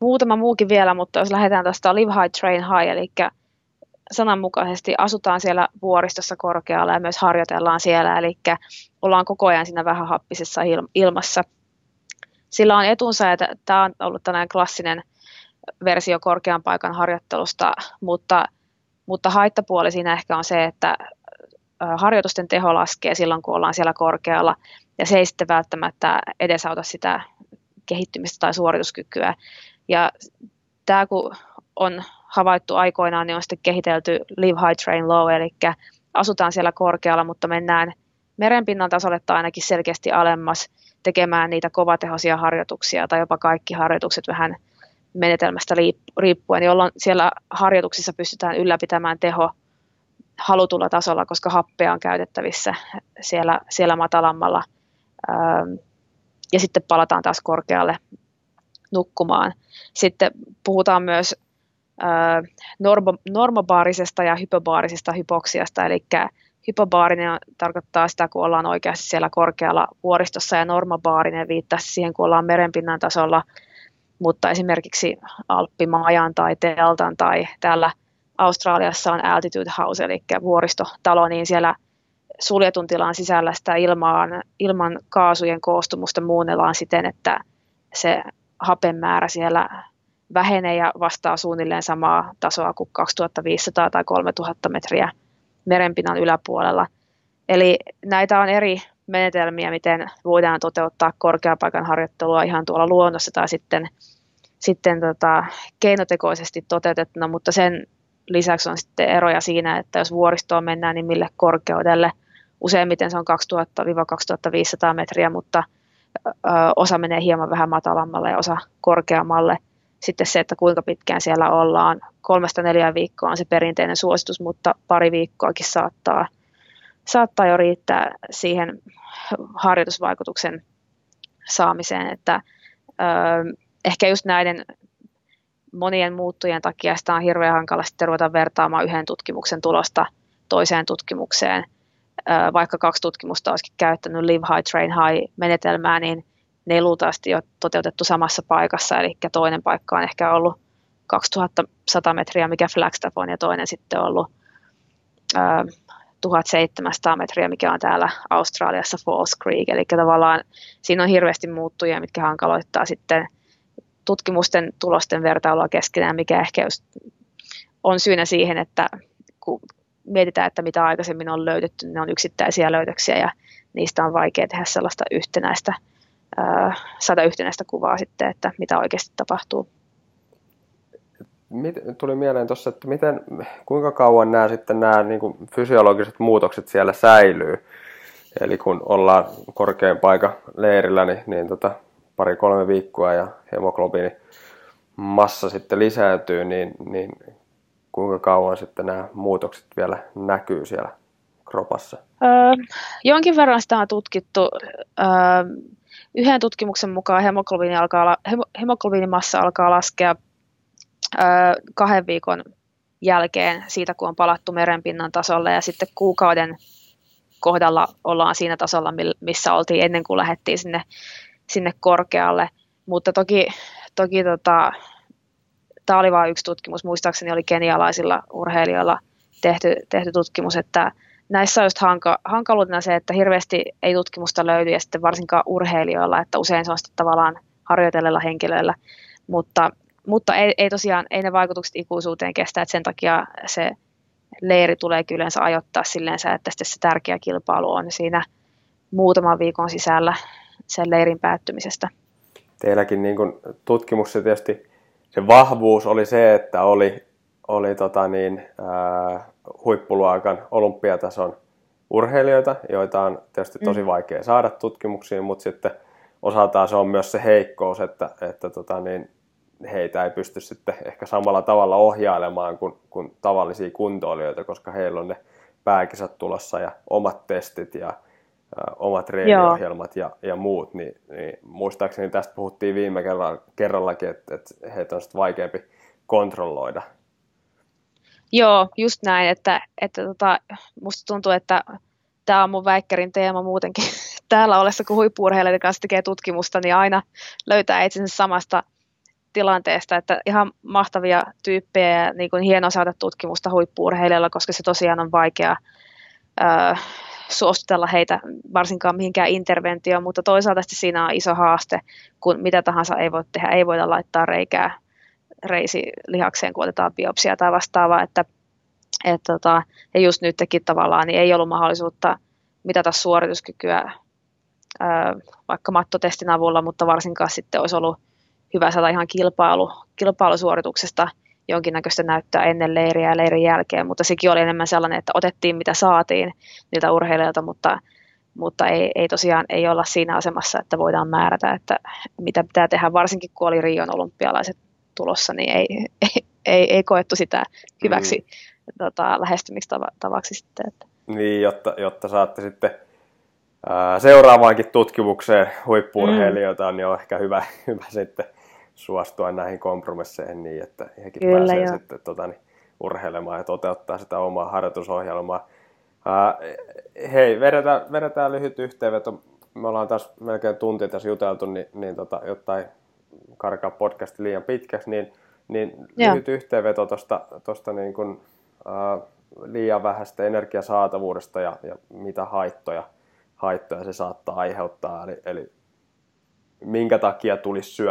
muutama muukin vielä, mutta jos lähdetään tästä live high, train high, eli sananmukaisesti asutaan siellä vuoristossa korkealla ja myös harjoitellaan siellä, eli ollaan koko ajan siinä vähän happisessa ilmassa. Sillä on etunsa, että tämä on ollut tällainen klassinen versio korkean paikan harjoittelusta, mutta haittapuoli siinä ehkä on se, että harjoitusten teho laskee silloin, kun ollaan siellä korkealla, ja se ei sitten välttämättä edesauta sitä kehittymistä tai suorituskykyä. Ja tämä kun on havaittu aikoinaan, niin on sitten kehitelty live high, train low, eli asutaan siellä korkealla, mutta mennään merenpinnan tasolle tai ainakin selkeästi alemmas tekemään niitä kovatehoisia harjoituksia tai jopa kaikki harjoitukset vähän menetelmästä riippuen, jolloin siellä harjoituksissa pystytään ylläpitämään teho halutulla tasolla, koska happea on käytettävissä siellä matalammalla. Ja sitten palataan taas korkealle nukkumaan. Sitten puhutaan myös normobaarisesta ja hypobaarisesta hypoksiasta, eli hypobaarinen tarkoittaa sitä, kun ollaan oikeasti siellä korkealla vuoristossa, ja normobaarinen viittaa siihen, kun ollaan merenpinnan tasolla, mutta esimerkiksi alppimaajan tai teltan tai täällä Australiassa on Altitude House, eli vuoristotalo, niin siellä suljetun tilan sisällä sitä ilman kaasujen koostumusta muunnellaan siten, että se hapen määrä siellä vähenee ja vastaa suunnilleen samaa tasoa kuin 2500 tai 3000 metriä merenpinnan yläpuolella. Eli näitä on eri menetelmiä, miten voidaan toteuttaa korkeapaikan harjoittelua ihan tuolla luonnossa tai sitten keinotekoisesti toteutettuna, mutta sen lisäksi on sitten eroja siinä, että jos vuoristoon mennään, niin mille korkeudelle. Useimmiten se on 2000-2500 metriä, mutta osa menee hieman vähän matalammalle ja osa korkeammalle. Sitten se, että kuinka pitkään siellä ollaan. 3-4 viikkoa on se perinteinen suositus, mutta pari viikkoakin saattaa jo riittää siihen harjoitusvaikutuksen saamiseen. Että, ehkä just näiden monien muuttujien takia sitä on hirveän hankala sitten ruveta vertaamaan yhden tutkimuksen tulosta toiseen tutkimukseen. Vaikka 2 tutkimusta olisikin käyttänyt live high, train high menetelmää, niin ne luultavasti on toteutettu samassa paikassa, eli toinen paikka on ehkä ollut 2100 metriä, mikä Flagstaff on, ja toinen sitten on ollut 1700 metriä, mikä on täällä Australiassa Falls Creek, eli tavallaan siinä on hirveästi muuttujia, mitkä hankaloittaa sitten tutkimusten tulosten vertailua keskenään, mikä ehkä just on syynä siihen, että kun mietitään, että mitä aikaisemmin on löydetty, ne on yksittäisiä löydöksiä ja niistä on vaikea tehdä sellaista saada yhtenäistä kuvaa sitten, että mitä oikeasti tapahtuu. Tuli mieleen tuossa, että kuinka kauan nämä niin kuin fysiologiset muutokset siellä säilyy? Eli kun ollaan korkean paikan leirillä, niin pari-kolme viikkoa ja hemoglobiini massa sitten lisääntyy, niin kuinka kauan sitten nämä muutokset vielä näkyy siellä kropassa? Jonkin verran sitä on tutkittu. Yhden tutkimuksen mukaan hemoglobiinimassa alkaa laskea 2 viikon jälkeen siitä, kun on palattu merenpinnan tasolle, ja sitten kuukauden kohdalla ollaan siinä tasolla, missä oltiin ennen kuin lähdettiin sinne korkealle. Mutta toki tämä oli vain yksi tutkimus. Muistaakseni oli kenialaisilla urheilijoilla tehty tutkimus, että näissä on just hankaluutena se, että hirveästi ei tutkimusta löydy, ja sitten varsinkaan urheilijoilla, että usein se on sitten tavallaan harjoitelleilla henkilöillä, mutta ei ne vaikutukset ikuisuuteen kestä, että sen takia se leiri tulee yleensä ajoittaa silleen, että sitten se tärkeä kilpailu on siinä muutaman viikon sisällä sen leirin päättymisestä. Teilläkin niin kun tutkimuksessa tietysti se vahvuus oli se, että oli huippuluokan olympiatason urheilijoita, joita on tietysti tosi vaikea saada tutkimuksiin, mutta sitten osaltaan se on myös se heikkous, että heitä ei pysty sitten ehkä samalla tavalla ohjailemaan kuin tavallisia kuntoilijoita, koska heillä on ne pääkisat tulossa ja omat testit ja omat reeniohjelmat ja muut. Niin muistaakseni tästä puhuttiin viime kerrallakin, että heitä on sitten vaikeampi kontrolloida. Joo, just näin, että musta tuntuu, että tämä on mun väikkärin teema muutenkin. Täällä ollessa, kun huippu-urheilijoiden kanssa tekee tutkimusta, niin aina löytää itsensä samasta tilanteesta, että ihan mahtavia tyyppejä ja niin kuin hienoa saada tutkimusta huippu-urheilijoilla, koska se tosiaan on vaikea suostutella heitä varsinkaan mihinkään interventioon, mutta toisaalta siinä on iso haaste, kun mitä tahansa ei voi tehdä, ei voida laittaa reikää reisilihakseen, kun otetaan biopsia tai vastaavaa, että ja just nytkin tavallaan niin ei ollut mahdollisuutta mitata suorituskykyä vaikka mattotestin avulla, mutta varsinkaan sitten olisi ollut hyvä saada ihan kilpailusuorituksesta jonkinnäköistä näyttöä ennen leiriä ja leirin jälkeen, mutta sekin oli enemmän sellainen, että otettiin mitä saatiin niiltä urheilijoilta, mutta ei tosiaan ei olla siinä asemassa, että voidaan määrätä, että mitä pitää tehdä, varsinkin kun oli Rion olympialaiset tulossa, niin ei koettu sitä hyväksi lähestymistavaksi sitten. Että. Niin, jotta saatte sitten seuraavaankin tutkimukseen huippu-urheilijoita, niin on ehkä hyvä sitten suostua näihin kompromisseihin niin, että hekin kyllä, pääsee jo sitten urheilemaan ja toteuttaa sitä omaa harjoitusohjelmaa. Hei, vedetään lyhyt yhteenveto. Me ollaan taas melkein tunti tässä juteltu, niin jotta ei karkaa podcasti liian pitkäksi, niin lyhyt yhteenveto tuosta niin kuin, liian vähästä energiasaatavuudesta ja mitä haittoja se saattaa aiheuttaa, eli minkä takia tulisi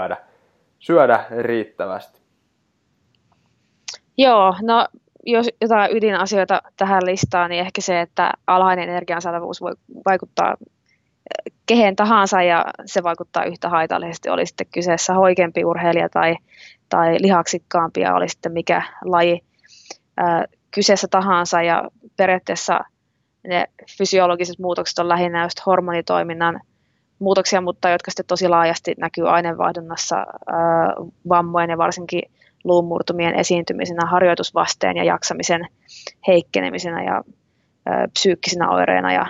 syödä riittävästi? Joo, no jos jotain ydinasioita tähän listaan, niin ehkä se, että alhainen energiansaatavuus voi vaikuttaa kehen tahansa ja se vaikuttaa yhtä haitallisesti, oli sitten kyseessä hoikempi urheilija tai lihaksikkaampi ja oli sitten mikä laji kyseessä tahansa, ja periaatteessa ne fysiologiset muutokset on lähinnä just hormonitoiminnan muutoksia, mutta jotka sitten tosi laajasti näkyy aineenvaihdunnassa, vammojen ja varsinkin luunmurtumien esiintymisenä, harjoitusvasteen ja jaksamisen heikkenemisenä ja psyykkisinä oireina ja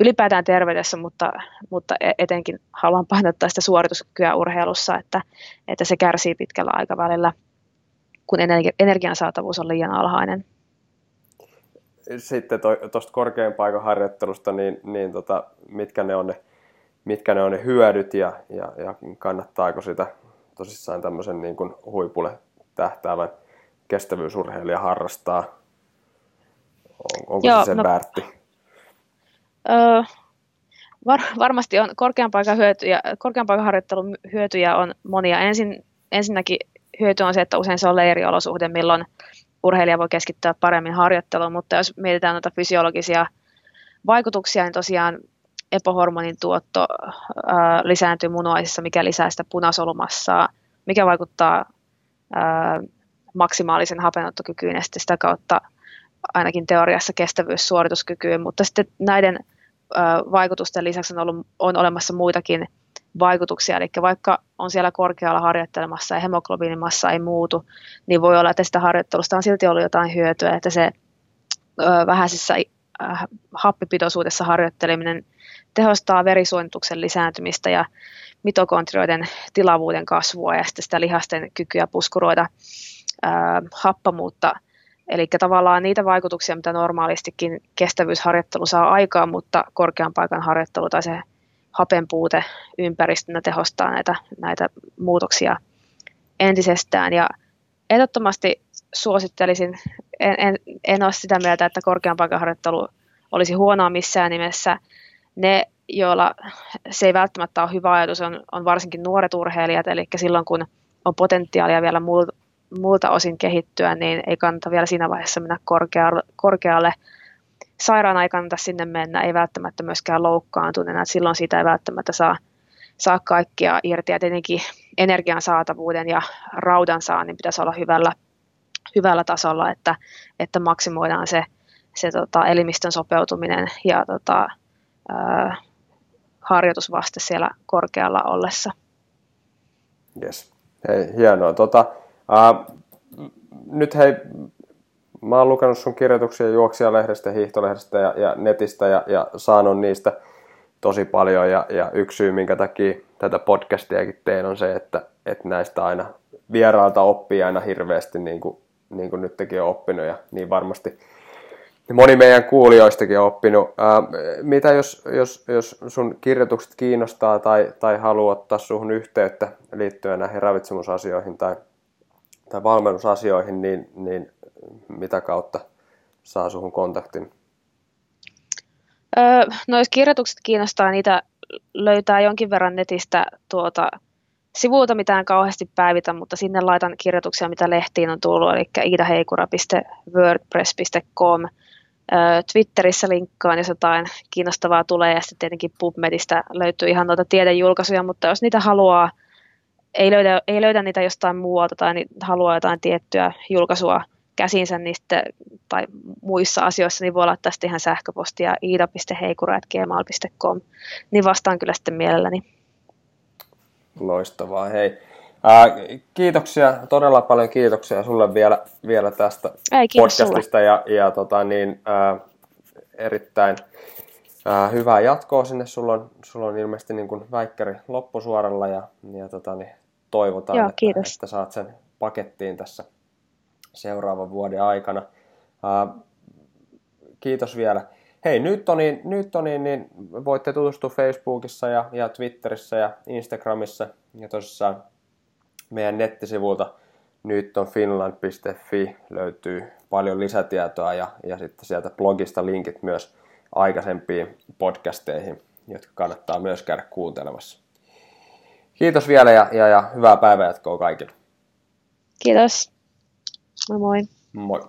ylipäätään terveydessä, mutta etenkin haluan painottaa sitä suorituskykyä urheilussa, että se kärsii pitkällä aikavälillä, kun energian saatavuus on liian alhainen. Sitten tuosta korkean paikan harjoittelusta, niin mitkä ne on ne hyödyt ja kannattaako sitä tosissaan tämmöisen niin kuin huipulle tähtäävän kestävyysurheilija harrastaa? Onko se sen väärti? Varmasti on korkean paikan harjoittelun hyötyjä on monia. Ensinnäkin hyöty on se, että usein se on leiriolosuhde, milloin urheilija voi keskittyä paremmin harjoitteluun, mutta jos mietitään noita fysiologisia vaikutuksia, niin tosiaan epohormonin tuotto lisääntyy munuaisissa, mikä lisää sitä punasolumassaa, mikä vaikuttaa maksimaalisen hapenottokykyyn ja sitä kautta ainakin teoriassa kestävyyssuorituskykyyn, mutta sitten näiden vaikutusten lisäksi on olemassa muitakin vaikutuksia, eli vaikka on siellä korkealla harjoittelemassa ja hemoglobiinimassa ei muutu, niin voi olla, että sitä harjoittelusta on silti ollut jotain hyötyä, että se vähäisessä happipitoisuudessa harjoitteleminen tehostaa verisuonituksen lisääntymistä ja mitokondrioiden tilavuuden kasvua ja sitten sitä lihasten kykyä puskuroida happamuutta. Eli tavallaan niitä vaikutuksia, mitä normaalistikin kestävyysharjoittelu saa aikaan, mutta korkean paikan harjoittelu tai se hapen puute ympäristönä tehostaa näitä muutoksia entisestään. Ja ehdottomasti suosittelisin, en ole sitä mieltä, että korkean paikan harjoittelu olisi huonoa missään nimessä. Ne, joilla se ei välttämättä ole hyvä ajatus, on varsinkin nuoret urheilijat, eli silloin kun on potentiaalia vielä muulta osin kehittyä, niin ei kannata vielä siinä vaiheessa mennä korkealle. Sairaana ei kannata sinne mennä, ei välttämättä myöskään loukkaantuneena, silloin siitä ei välttämättä saa kaikkia irti, ja tietenkin energian saatavuuden ja raudan saannin pitäisi olla hyvällä tasolla, että maksimoidaan se elimistön sopeutuminen ja harjoitusvaste siellä korkealla ollessa. Yes. Hei, hienoa. Nyt hei, mä oon lukenut sun kirjoituksia Juoksijalehdestä, Hiihtolehdestä ja netistä ja saanut niistä tosi paljon. Ja yksi syy, minkä takia tätä podcastiakin tein, on se, että näistä aina vieraalta oppii aina hirveästi, niin kuin nyt tekin on oppinut, ja niin varmasti moni meidän kuulijoistakin on oppinut. Mitä jos sun kirjoitukset kiinnostaa tai haluaa ottaa suhun yhteyttä liittyen näihin ravitsemusasioihin tai valmennusasioihin, niin mitä kautta saa suhun kontaktin? No jos kirjoitukset kiinnostaa, niitä löytää jonkin verran netistä sivuilta mitään kauheasti päivitä, mutta sinne laitan kirjoituksia, mitä lehtiin on tullut, eli iidaheikura.wordpress.com. Twitterissä linkkaan, jos jotain kiinnostavaa tulee, ja sitten tietenkin PubMedistä löytyy ihan noita tiedejulkaisuja, mutta jos niitä haluaa, ei löydä niitä jostain muualta tai haluaa jotain tiettyä julkaisua käsinsä niistä, tai muissa asioissa, niin voi laittaa sitten ihan sähköpostia iida.heikura@gmail.com, niin vastaan kyllä sitten mielelläni. Loistavaa, hei. Kiitoksia, todella paljon kiitoksia sulle vielä tästä podcastista sulle. Erittäin hyvää jatkoa sinne. Sulla on ilmeisesti niin kuin väikkäri loppusuoralla ja toivotaan, joo, että saat sen pakettiin tässä seuraavan vuoden aikana. Kiitos vielä. Hei, nyt voitte tutustua Facebookissa ja Twitterissä ja Instagramissa ja tosissaan meidän nettisivuilta nytonfinland.fi löytyy paljon lisätietoa ja sitten sieltä blogista linkit myös aikaisempiin podcasteihin, jotka kannattaa myös käydä kuuntelemassa. Kiitos vielä ja hyvää päivänjatkoa kaikille. Kiitos. Moi moi. Moi.